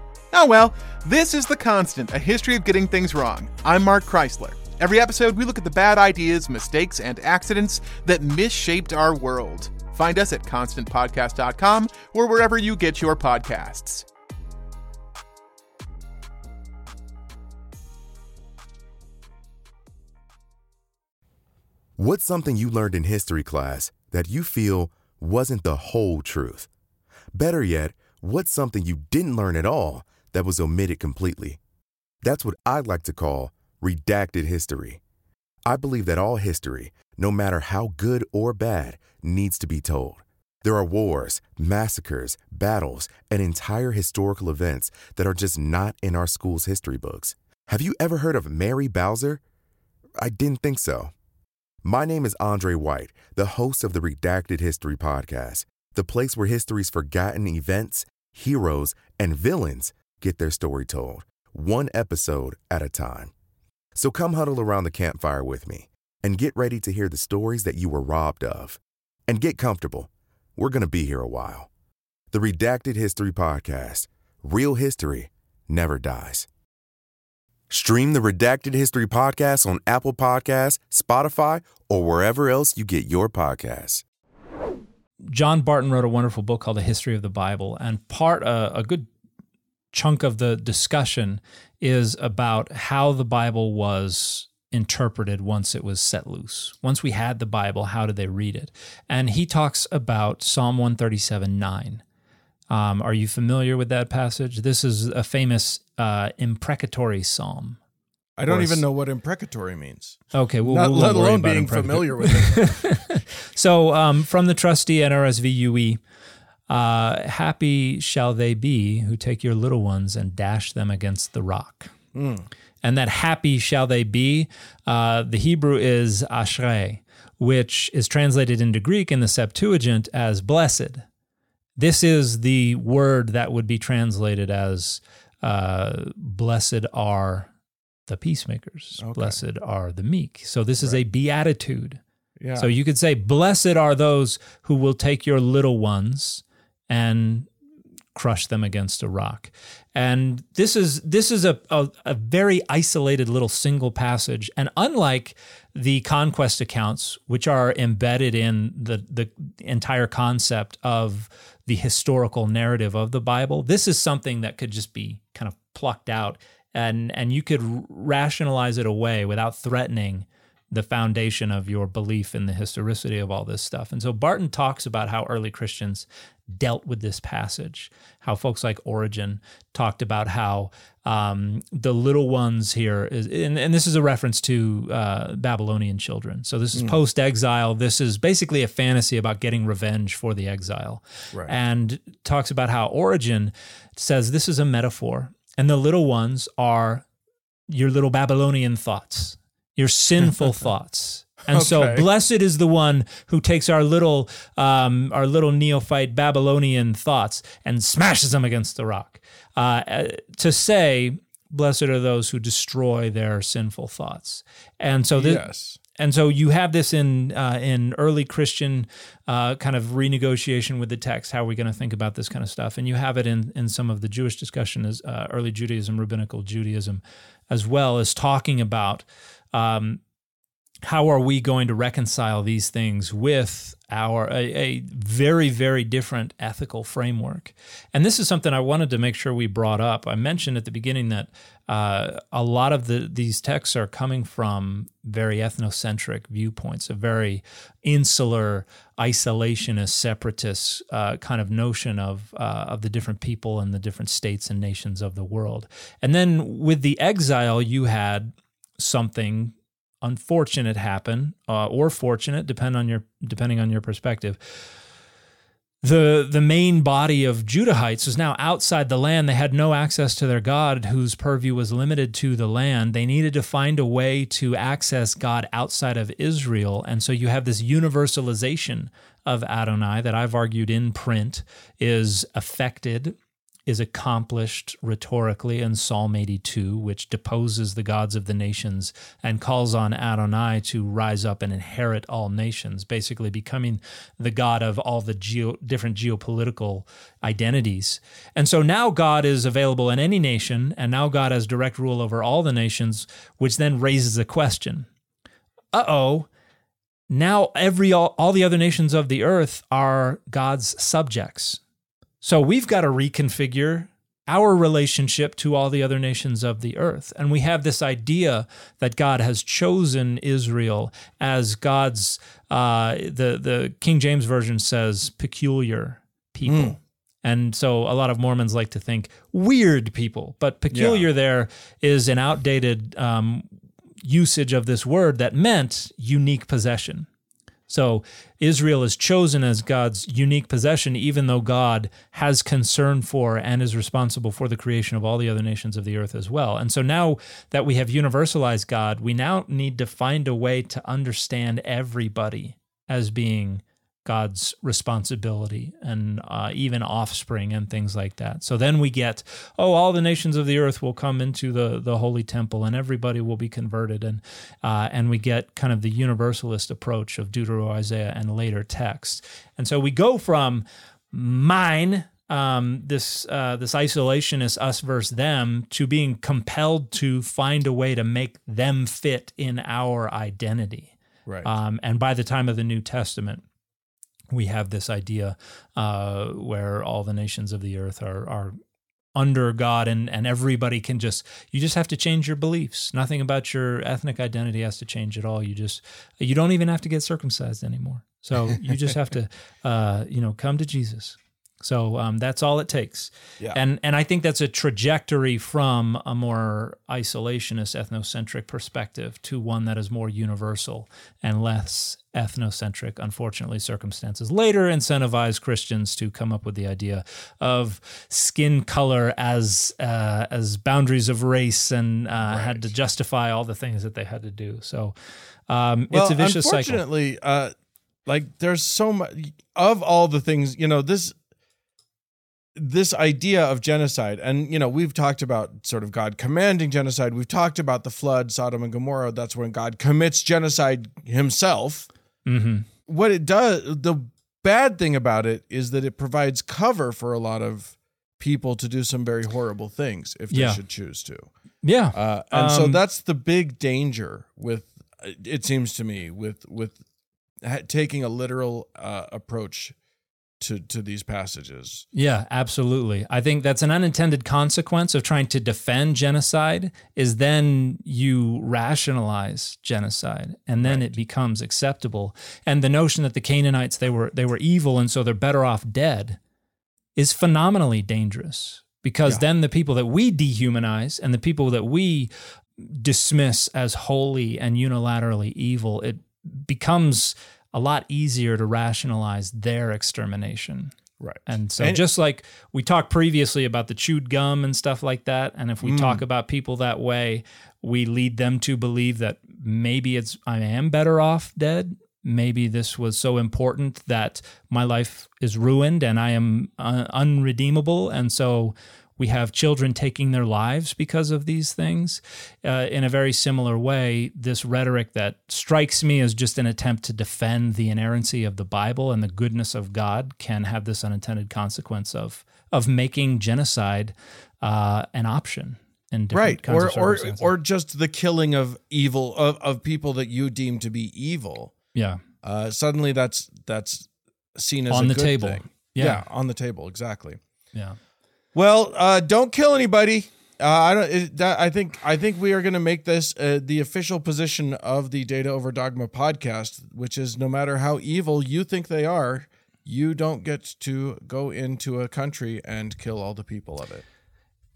Oh well, this is The Constant, a history of getting things wrong. I'm Mark Chrysler. Every episode, we look at the bad ideas, mistakes, and accidents that misshaped our world. Find us at constant podcast dot com or wherever you get your podcasts. What's something you learned in history class that you feel wasn't the whole truth? Better yet, what's something you didn't learn at all that was omitted completely. That's what I like to call redacted history. I believe that all history, no matter how good or bad, needs to be told. There are wars, massacres, battles, and entire historical events that are just not in our school's history books. Have you ever heard of Mary Bowser? I didn't think so. My name is Andre White, the host of the Redacted History Podcast, the place where history's forgotten events, heroes, and villains get their story told, one episode at a time. So come huddle around the campfire with me and get ready to hear the stories that you were robbed of. And get comfortable. We're going to be here a while. The Redacted History Podcast. Real history never dies. Stream the Redacted History Podcast on Apple Podcasts, Spotify, or wherever else you get your podcasts. John Barton wrote a wonderful book called The History of the Bible, and part uh, a good chunk of the discussion is about how the Bible was interpreted once it was set loose. Once we had the Bible, how did they read it? And he talks about Psalm one thirty-seven nine. Um, are you familiar with that passage? This is a famous uh, imprecatory psalm. I don't or even know what imprecatory means. Okay, well, Not, we'll let alone being familiar with it. So, um, from the trusty N R S V U E, uh, happy shall they be who take your little ones and dash them against the rock. Mm. And that happy shall they be, uh, the Hebrew is ashrei, which is translated into Greek in the Septuagint as blessed. This is the word that would be translated as uh, blessed are the peacemakers, okay. Blessed are the meek. So this is right. A beatitude. Yeah. So you could say, blessed are those who will take your little ones and crush them against a rock. And this is this is a, a, a very isolated little single passage. And unlike the conquest accounts, which are embedded in the, the entire concept of the historical narrative of the Bible, this is something that could just be kind of plucked out and, and you could rationalize it away without threatening the foundation of your belief in the historicity of all this stuff. And so Barton talks about how early Christians dealt with this passage, how folks like Origen talked about how um, the little ones here, is, and, and this is a reference to uh, Babylonian children. So this is mm. post-exile. This is basically a fantasy about getting revenge for the exile. Right. And talks about how Origen says this is a metaphor, and the little ones are your little Babylonian thoughts. Your sinful thoughts. And okay. So blessed is the one who takes our little um, our little neophyte Babylonian thoughts and smashes them against the rock. Uh, to say, blessed are those who destroy their sinful thoughts. And so this, yes. And so you have this in uh, in early Christian uh, kind of renegotiation with the text. How are we going to think about this kind of stuff? And you have it in, in some of the Jewish discussion, as uh, early Judaism, rabbinical Judaism, as well as talking about Um, how are we going to reconcile these things with our a, a very, very different ethical framework? And this is something I wanted to make sure we brought up. I mentioned at the beginning that uh, a lot of the, these texts are coming from very ethnocentric viewpoints, a very insular, isolationist, separatist uh, kind of notion of uh, of the different people and the different states and nations of the world. And then with the exile, you had something unfortunate happen, uh, or fortunate, depend on your depending on your perspective. The the main body of Judahites was now outside the land. They had no access to their God, whose purview was limited to the land. They needed to find a way to access God outside of Israel. And so you have this universalization of Adonai that I've argued in print is affected, is accomplished rhetorically in Psalm eighty-two, which deposes the gods of the nations and calls on Adonai to rise up and inherit all nations, basically becoming the God of all the geo- different geopolitical identities. And so now God is available in any nation, and now God has direct rule over all the nations, which then raises the question, uh-oh, now every all, all the other nations of the earth are God's subjects. So we've got to reconfigure our relationship to all the other nations of the earth. And we have this idea that God has chosen Israel as God's, uh, the, the King James Version says, peculiar people. Mm. And so a lot of Mormons like to think weird people, but peculiar yeah. there is an outdated um, usage of this word that meant unique possession. So Israel is chosen as God's unique possession, even though God has concern for and is responsible for the creation of all the other nations of the earth as well. And so now that we have universalized God, we now need to find a way to understand everybody as being God's responsibility and uh, even offspring and things like that. So then we get, oh, all the nations of the earth will come into the, the holy temple and everybody will be converted. And uh, and we get kind of the universalist approach of Deuteronomy, Isaiah, and later texts. And so we go from mine, um, this, uh, this isolationist us versus them, to being compelled to find a way to make them fit in our identity. Right. Um, and by the time of the New Testament, we have this idea uh, where all the nations of the earth are, are under God, and, and everybody can just, you just have to change your beliefs. Nothing about your ethnic identity has to change at all. You just, you don't even have to get circumcised anymore. So you just have to, uh, you know, come to Jesus. So um, that's all it takes. Yeah. And and I think that's a trajectory from a more isolationist, ethnocentric perspective to one that is more universal and less ethnocentric. Unfortunately, circumstances later incentivize Christians to come up with the idea of skin color as uh, as boundaries of race, and uh, right. had to justify all the things that they had to do. So um, well, it's a vicious unfortunately, cycle. Unfortunately, uh, like there's so much of all the things, you know, this... this idea of genocide, and, you know, we've talked about sort of God commanding genocide. We've talked about the flood, Sodom and Gomorrah. That's when God commits genocide himself. Mm-hmm. What it does, the bad thing about it is that it provides cover for a lot of people to do some very horrible things if they yeah. should choose to. Yeah. Uh, and um, so that's the big danger with, it seems to me, with, with taking a literal uh, approach to to these passages. Yeah, absolutely. I think that's an unintended consequence of trying to defend genocide, is then you rationalize genocide, and then right. it becomes acceptable. And the notion that the Canaanites, they were they were evil, and so they're better off dead, is phenomenally dangerous, because yeah. then the people that we dehumanize and the people that we dismiss as holy and unilaterally evil, it becomes a lot easier to rationalize their extermination. Right. And so and just like we talked previously about the chewed gum and stuff like that, and if we mm. talk about people that way, we lead them to believe that maybe it's, I am better off dead. Maybe this was so important that my life is ruined and I am un- unredeemable. And so we have children taking their lives because of these things. Uh, in a very similar way, this rhetoric that strikes me as just an attempt to defend the inerrancy of the Bible and the goodness of God can have this unintended consequence of of making genocide uh, an option in different right. kinds or, of circumstances. Or, or just the killing of evil, of, of people that you deem to be evil. Yeah. Uh, suddenly that's that's seen as on a the good table. Thing. Yeah. yeah, on the table, exactly. Yeah. Well, uh, don't kill anybody. Uh, I don't. It, that, I think. I think we are going to make this uh, the official position of the Data Over Dogma podcast, which is no matter how evil you think they are, you don't get to go into a country and kill all the people of it.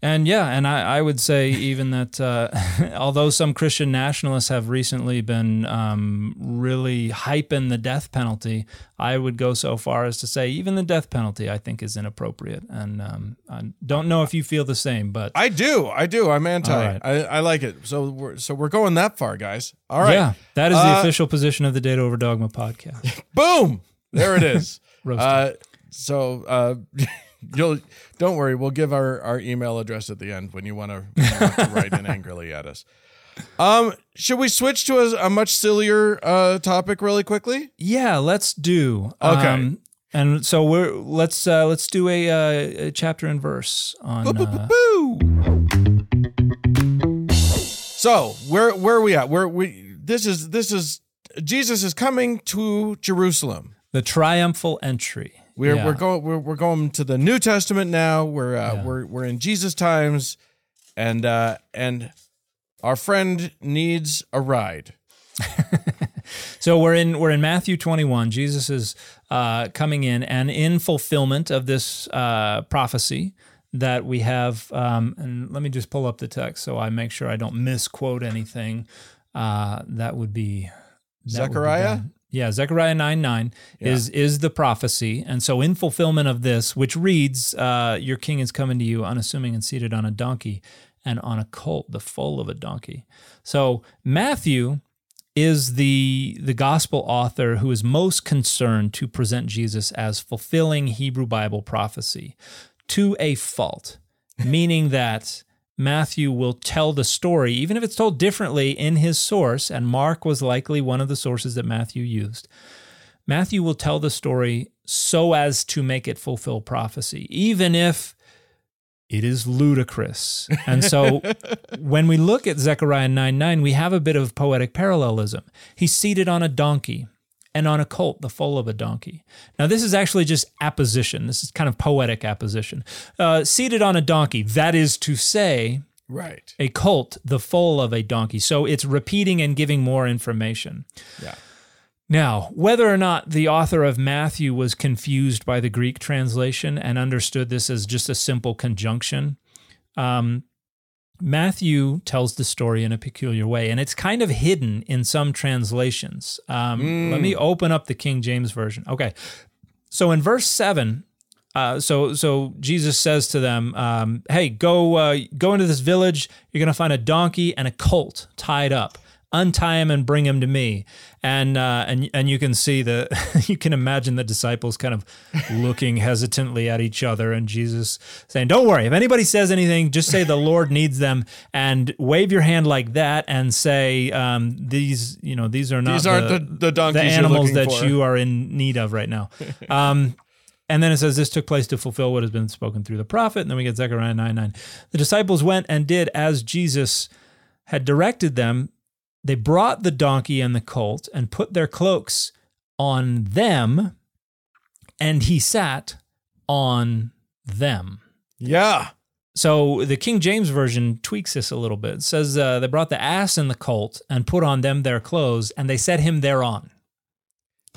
And yeah, and I, I would say even that uh, although some Christian nationalists have recently been um, really hyping the death penalty, I would go so far as to say even the death penalty I think is inappropriate. And um, I don't know if you feel the same, but I do. I do. I'm anti. Right. I, I like it. So we're so we're going that far, guys. All right. Yeah, that is uh, the official position of the Data Over Dogma podcast. Boom! There it is. uh, so. Uh, You'll don't worry. We'll give our, our email address at the end when you want to, want to write in angrily at us. Um, should we switch to a, a much sillier uh, topic really quickly? Yeah, let's do. Okay, um, and so we're let's uh, let's do a, uh, a chapter and verse on. Boo, boo, boo, boo. Uh, so where where are we at? Where we this is this is Jesus is coming to Jerusalem. The triumphal entry. We're yeah. we're going we're we're going to the New Testament now. We're uh, yeah. we're we're in Jesus times, and uh, and our friend needs a ride. So we're in we're in Matthew twenty-one. Jesus is uh, coming in, and in fulfillment of this uh, prophecy that we have, um, and let me just pull up the text so I make sure I don't misquote anything. Uh, that would be that Zechariah. Would be yeah, Zechariah nine nine yeah. is is the prophecy, and so in fulfillment of this, which reads, uh, "Your king is coming to you, unassuming and seated on a donkey, and on a colt, the foal of a donkey." So Matthew is the the gospel author who is most concerned to present Jesus as fulfilling Hebrew Bible prophecy to a fault, meaning that Matthew will tell the story, even if it's told differently in his source, and Mark was likely one of the sources that Matthew used. Matthew will tell the story so as to make it fulfill prophecy, even if it is ludicrous. And so when we look at Zechariah nine nine, we have a bit of poetic parallelism. He's seated on a donkey and on a colt, the foal of a donkey. Now, this is actually just apposition. This is kind of poetic apposition. Uh, seated on a donkey, that is to say, right, a colt, the foal of a donkey. So it's repeating and giving more information. Yeah. Now, whether or not the author of Matthew was confused by the Greek translation and understood this as just a simple conjunction, um, Matthew tells the story in a peculiar way, and it's kind of hidden in some translations. Um, mm. Let me open up the King James Version. Okay, so in verse seven, uh, so so Jesus says to them, um, "Hey, go uh, go into this village. You're going to find a donkey and a colt tied up. Untie him and bring him to me." And uh, and and you can see the, you can imagine the disciples kind of looking hesitantly at each other, and Jesus saying, "Don't worry, if anybody says anything, just say the Lord needs them," and wave your hand like that and say, um, "These, you know, these are not these the, aren't the, the, donkeys the animals that for. you are in need of right now." Um, And then it says, "This took place to fulfill what has been spoken through the prophet." And then we get Zechariah nine nine. The disciples went and did as Jesus had directed them. They brought the donkey and the colt and put their cloaks on them, and he sat on them. Yeah. So the King James Version tweaks this a little bit. It says uh, they brought the ass and the colt and put on them their clothes, and they set him thereon.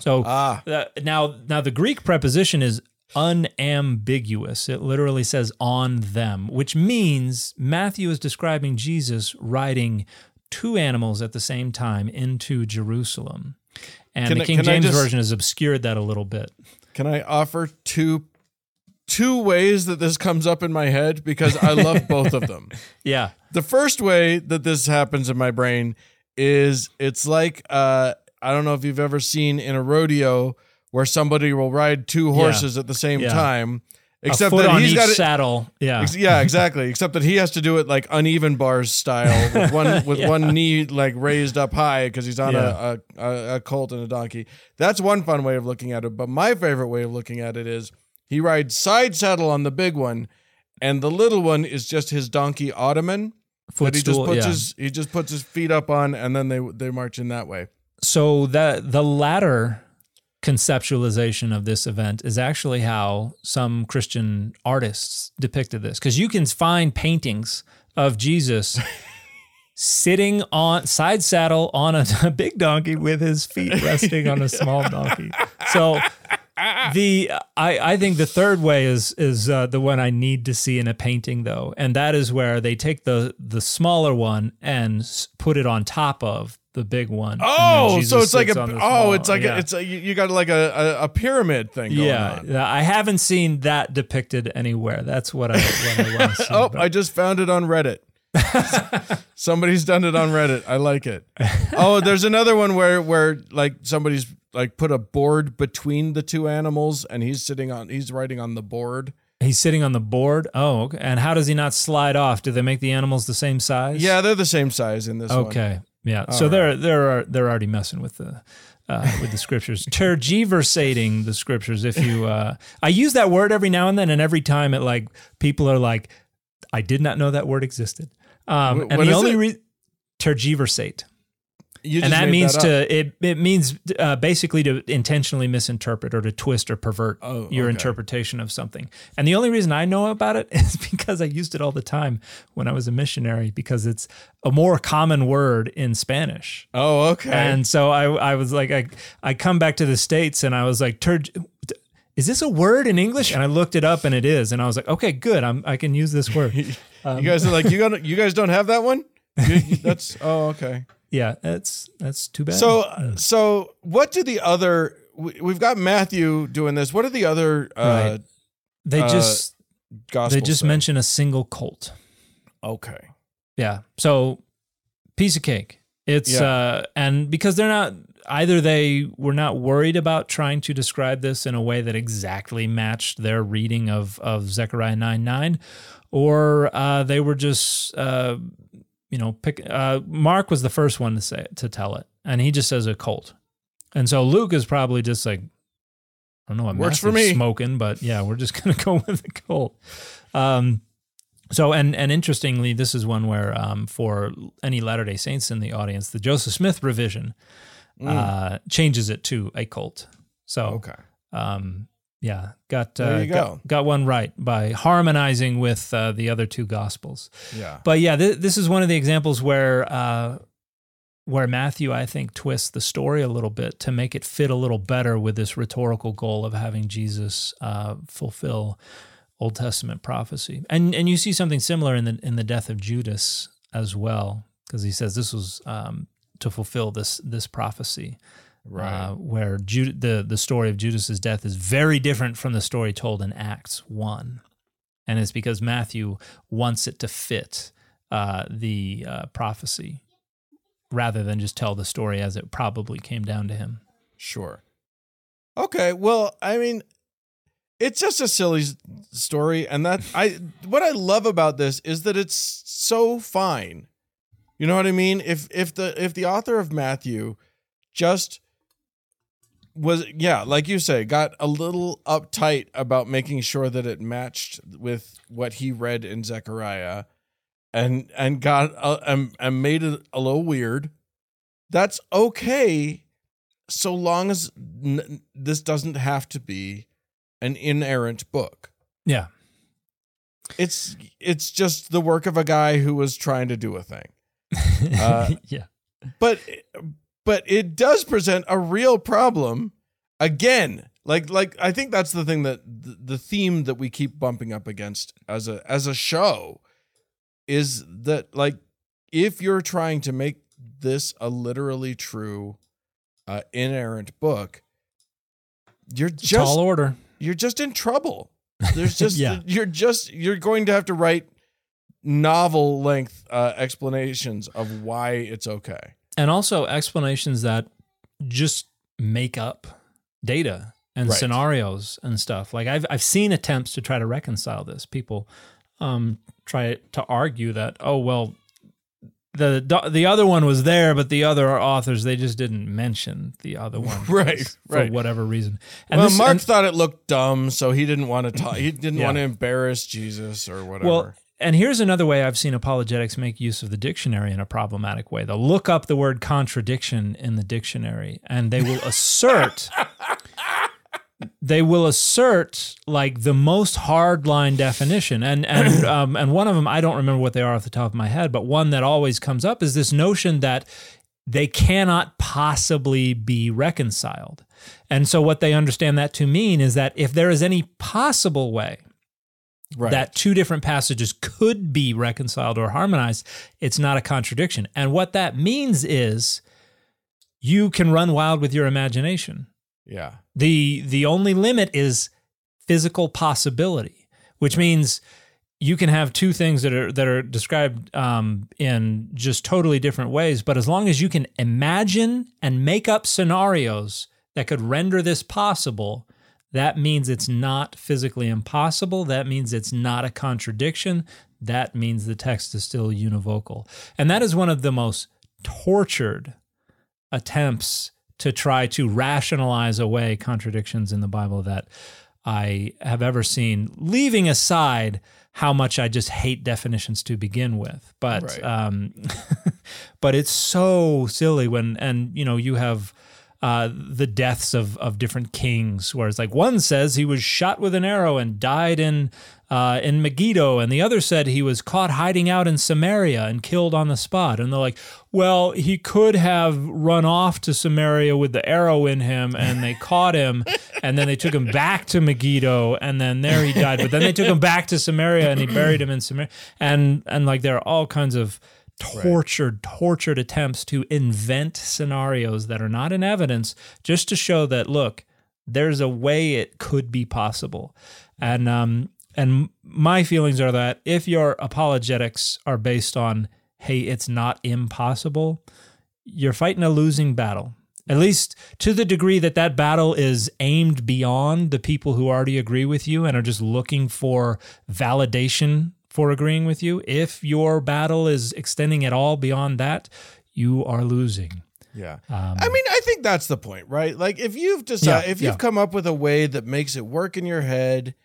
So ah. uh, now, now the Greek preposition is unambiguous. It literally says on them, which means Matthew is describing Jesus riding two animals at the same time into Jerusalem. And can the King I, James just, Version has obscured that a little bit. Can I offer two two ways that this comes up in my head? Because I love both of them. Yeah. The first way that this happens in my brain is it's like, uh, I don't know if you've ever seen in a rodeo where somebody will ride two horses yeah. at the same yeah. time. Except that he's got a saddle. Yeah. Ex- yeah, exactly. Except that he has to do it like uneven bars style with one with yeah. one knee like raised up high because he's on yeah. a, a a colt and a donkey. That's one fun way of looking at it. But my favorite way of looking at it is he rides side saddle on the big one, and the little one is just his donkey ottoman. Footstool, that he just puts yeah. his he just puts his feet up on, and then they they march in that way. So that the latter conceptualization of this event is actually how some Christian artists depicted this, because you can find paintings of Jesus sitting on side saddle on a, a big donkey with his feet resting on a small donkey. So the I, I think the third way is is uh, the one I need to see in a painting though, and that is where they take the the smaller one and put it on top of the big one. Oh, so it's like a oh, wall. it's like yeah. a, it's a, you got like a, a, a pyramid thing going yeah, on. Yeah, I haven't seen that depicted anywhere. That's what I, what I want to see. Oh, but I just found it on Reddit. Somebody's done it on Reddit. I like it. Oh, there's another one where where like somebody's like put a board between the two animals, and he's sitting on he's riding on the board. He's sitting on the board? Oh, okay. And how does he not slide off? Do they make the animals the same size? Yeah, they're the same size in this okay. one. Okay. Yeah, All so right. they're they're they're already messing with the uh, with the scriptures, tergiversating the scriptures. If you, uh, I use that word every now and then, and every time it like people are like, I did not know that word existed. Um, what, and what the only re- tergiversate. You and that means that to it. It means uh, basically to intentionally misinterpret or to twist or pervert oh, your okay. interpretation of something. And the only reason I know about it is because I used it all the time when I was a missionary, because it's a more common word in Spanish. Oh, okay. And so I, I was like, I, I come back to the States and I was like, Turg- is this a word in English? And I looked it up and it is. And I was like, okay, good. I'm I can use this word. Um, you guys are like, you got you guys don't have that one? You, that's oh, okay. Yeah, that's that's too bad. So, yeah. so what do the other? We've got Matthew doing this. What are the other? Uh, right. They just uh, gospel they just say? mention a single cult. Okay. Yeah. So, piece of cake. It's yeah. uh, and because they're not either, they were not worried about trying to describe this in a way that exactly matched their reading of of Zechariah nine nine, or uh, they were just. Uh, You know, pick, uh, Mark was the first one to say it, to tell it, and he just says a cult. And so Luke is probably just like, I don't know what works for me smoking, but yeah, we're just gonna go with a cult. Um, so and and interestingly, this is one where um, for any Latter-day Saints in the audience, the Joseph Smith revision mm. uh, changes it to a cult. So okay, um, yeah, got uh, got, go. got one right by harmonizing with uh, the other two gospels. Yeah, but yeah, th- this is one of the examples where uh, where Matthew, I think, twists the story a little bit to make it fit a little better with this rhetorical goal of having Jesus uh, fulfill Old Testament prophecy. And and you see something similar in the in the death of Judas as well, because he says this was um, to fulfill this this prophecy. Right. Uh, where Jude, the, the story of Judas's death is very different from the story told in Acts one. And it's because Matthew wants it to fit uh, the uh, prophecy rather than just tell the story as it probably came down to him. Sure. Okay, well, I mean, it's just a silly story. And that I what I love about this is that it's so fine. You know what I mean? If if the if the author of Matthew just... was yeah, like you say, got a little uptight about making sure that it matched with what he read in Zechariah, and and got uh, and, and made it a little weird. That's okay, so long as n- this doesn't have to be an inerrant book. Yeah, it's it's just the work of a guy who was trying to do a thing. Uh, yeah, but. But it does present a real problem again. Like, like I think that's the thing that the theme that we keep bumping up against as a as a show is that, like, if you're trying to make this a literally true, uh, inerrant book, you're just tall order. You're just in trouble. There's just yeah. you're just you're going to have to write novel length uh, explanations of why it's okay. And also explanations that just make up data and right. scenarios and stuff. Like I've I've seen attempts to try to reconcile this. People um, try to argue that, oh, well, the the other one was there, but the other authors, they just didn't mention the other one right, for right. whatever reason. And well, this, Mark and, thought it looked dumb, so he didn't want to talk, he didn't yeah. want to embarrass Jesus or whatever. Well, and here's another way I've seen apologetics make use of the dictionary in a problematic way. They'll look up the word contradiction in the dictionary, and they will assert, they will assert like the most hardline definition. And and um, and one of them, I don't remember what they are off the top of my head, but one that always comes up is this notion that they cannot possibly be reconciled. And so what they understand that to mean is that if there is any possible way Right. that two different passages could be reconciled or harmonized, it's not a contradiction. And what that means is you can run wild with your imagination. Yeah. The the only limit is physical possibility, which right. means you can have two things that are that are described um, in just totally different ways, but as long as you can imagine and make up scenarios that could render this possible, that means it's not physically impossible. That means it's not a contradiction. That means the text is still univocal. And that is one of the most tortured attempts to try to rationalize away contradictions in the Bible that I have ever seen, leaving aside how much I just hate definitions to begin with. But right. um, But it's so silly when, and you know, you have uh, the deaths of of different kings, where it's like one says he was shot with an arrow and died in uh, in Megiddo, and the other said he was caught hiding out in Samaria and killed on the spot. And they're like, well, he could have run off to Samaria with the arrow in him, and they caught him, and then they took him back to Megiddo, and then there he died. But then they took him back to Samaria, and he buried him in Samaria. And, and like, there are all kinds of tortured, right. tortured attempts to invent scenarios that are not in evidence, just to show that, look, there's a way it could be possible. And um, and my feelings are that if your apologetics are based on, hey, it's not impossible, you're fighting a losing battle, at least to the degree that that battle is aimed beyond the people who already agree with you and are just looking for validation for agreeing with you. If your battle is extending at all beyond that, you are losing. Yeah. Um, I mean, I think that's the point, right? Like, if you've decided, yeah, if you've yeah. come up with a way that makes it work in your head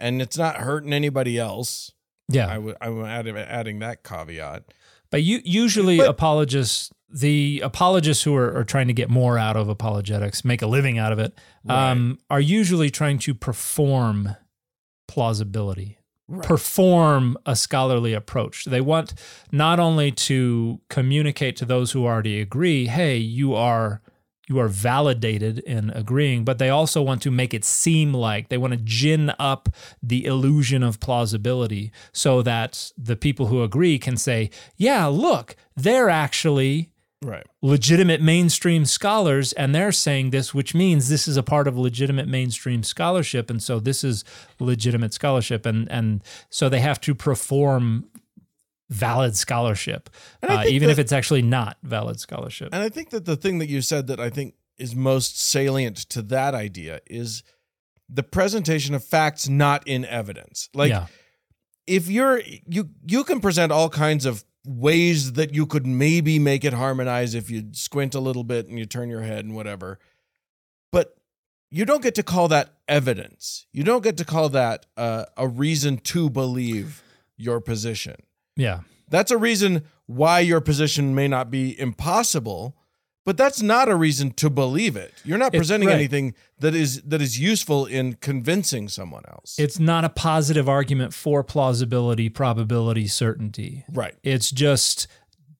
and it's not hurting anybody else, yeah, I w- I'm adding, adding that caveat. But you, usually but, apologists, the apologists who are, are trying to get more out of apologetics, make a living out of it, right. um, are usually trying to perform plausibility, right. perform a scholarly approach. They want not only to communicate to those who already agree, hey, you are you are validated in agreeing, but they also want to make it seem like, they want to gin up the illusion of plausibility so that the people who agree can say, yeah, look, they're actually right. legitimate mainstream scholars, and they're saying this, which means this is a part of legitimate mainstream scholarship, and so this is legitimate scholarship. And, and so they have to perform valid scholarship, uh, even that, if it's actually not valid scholarship. And I think that the thing that you said that I think is most salient to that idea is the presentation of facts not in evidence. Like, yeah. if you're, you you can present all kinds of ways that you could maybe make it harmonize if you squint a little bit and you turn your head and whatever, but you don't get to call that evidence. You don't get to call that uh, a reason to believe your position. Yeah. That's a reason why your position may not be impossible, but that's not a reason to believe it. You're not presenting it, right. anything that is that is useful in convincing someone else. It's not a positive argument for plausibility, probability, certainty. Right. It's just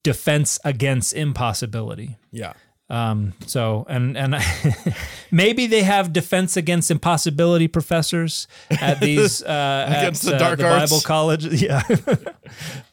defense against impossibility. Yeah. Um, so, and, and maybe they have defense against impossibility professors at these, uh, against at, the dark uh, the arts. Bible college. Yeah.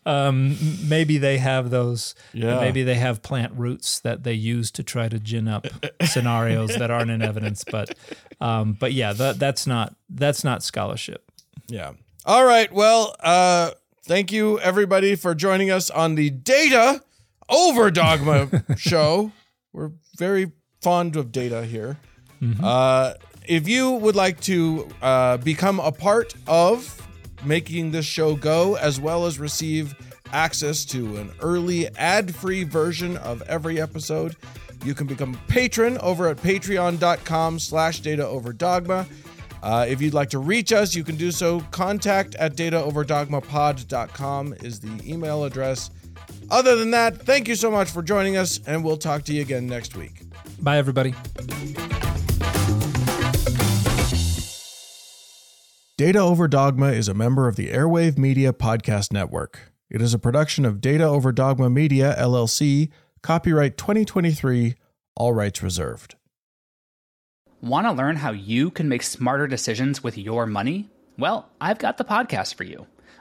um, maybe they have those, yeah. maybe they have plant roots that they use to try to gin up scenarios that aren't in evidence, but, um, but yeah, that, that's not, that's not scholarship. Yeah. All right. Well, uh, thank you everybody for joining us on the Data Over Dogma show. We're very fond of data here. Mm-hmm. Uh, if you would like to uh, become a part of making this show go, as well as receive access to an early ad-free version of every episode, you can become a patron over at patreon.com slash dataoverdogma. Uh, if you'd like to reach us, you can do so. Contact at dataoverdogmapod dot com is the email address. Other than that, thank you so much for joining us, and we'll talk to you again next week. Bye, everybody. Data Over Dogma is a member of the Airwave Media Podcast Network. It is a production of Data Over Dogma Media, L L C, copyright twenty twenty-three, all rights reserved. Want to learn how you can make smarter decisions with your money? Well, I've got the podcast for you.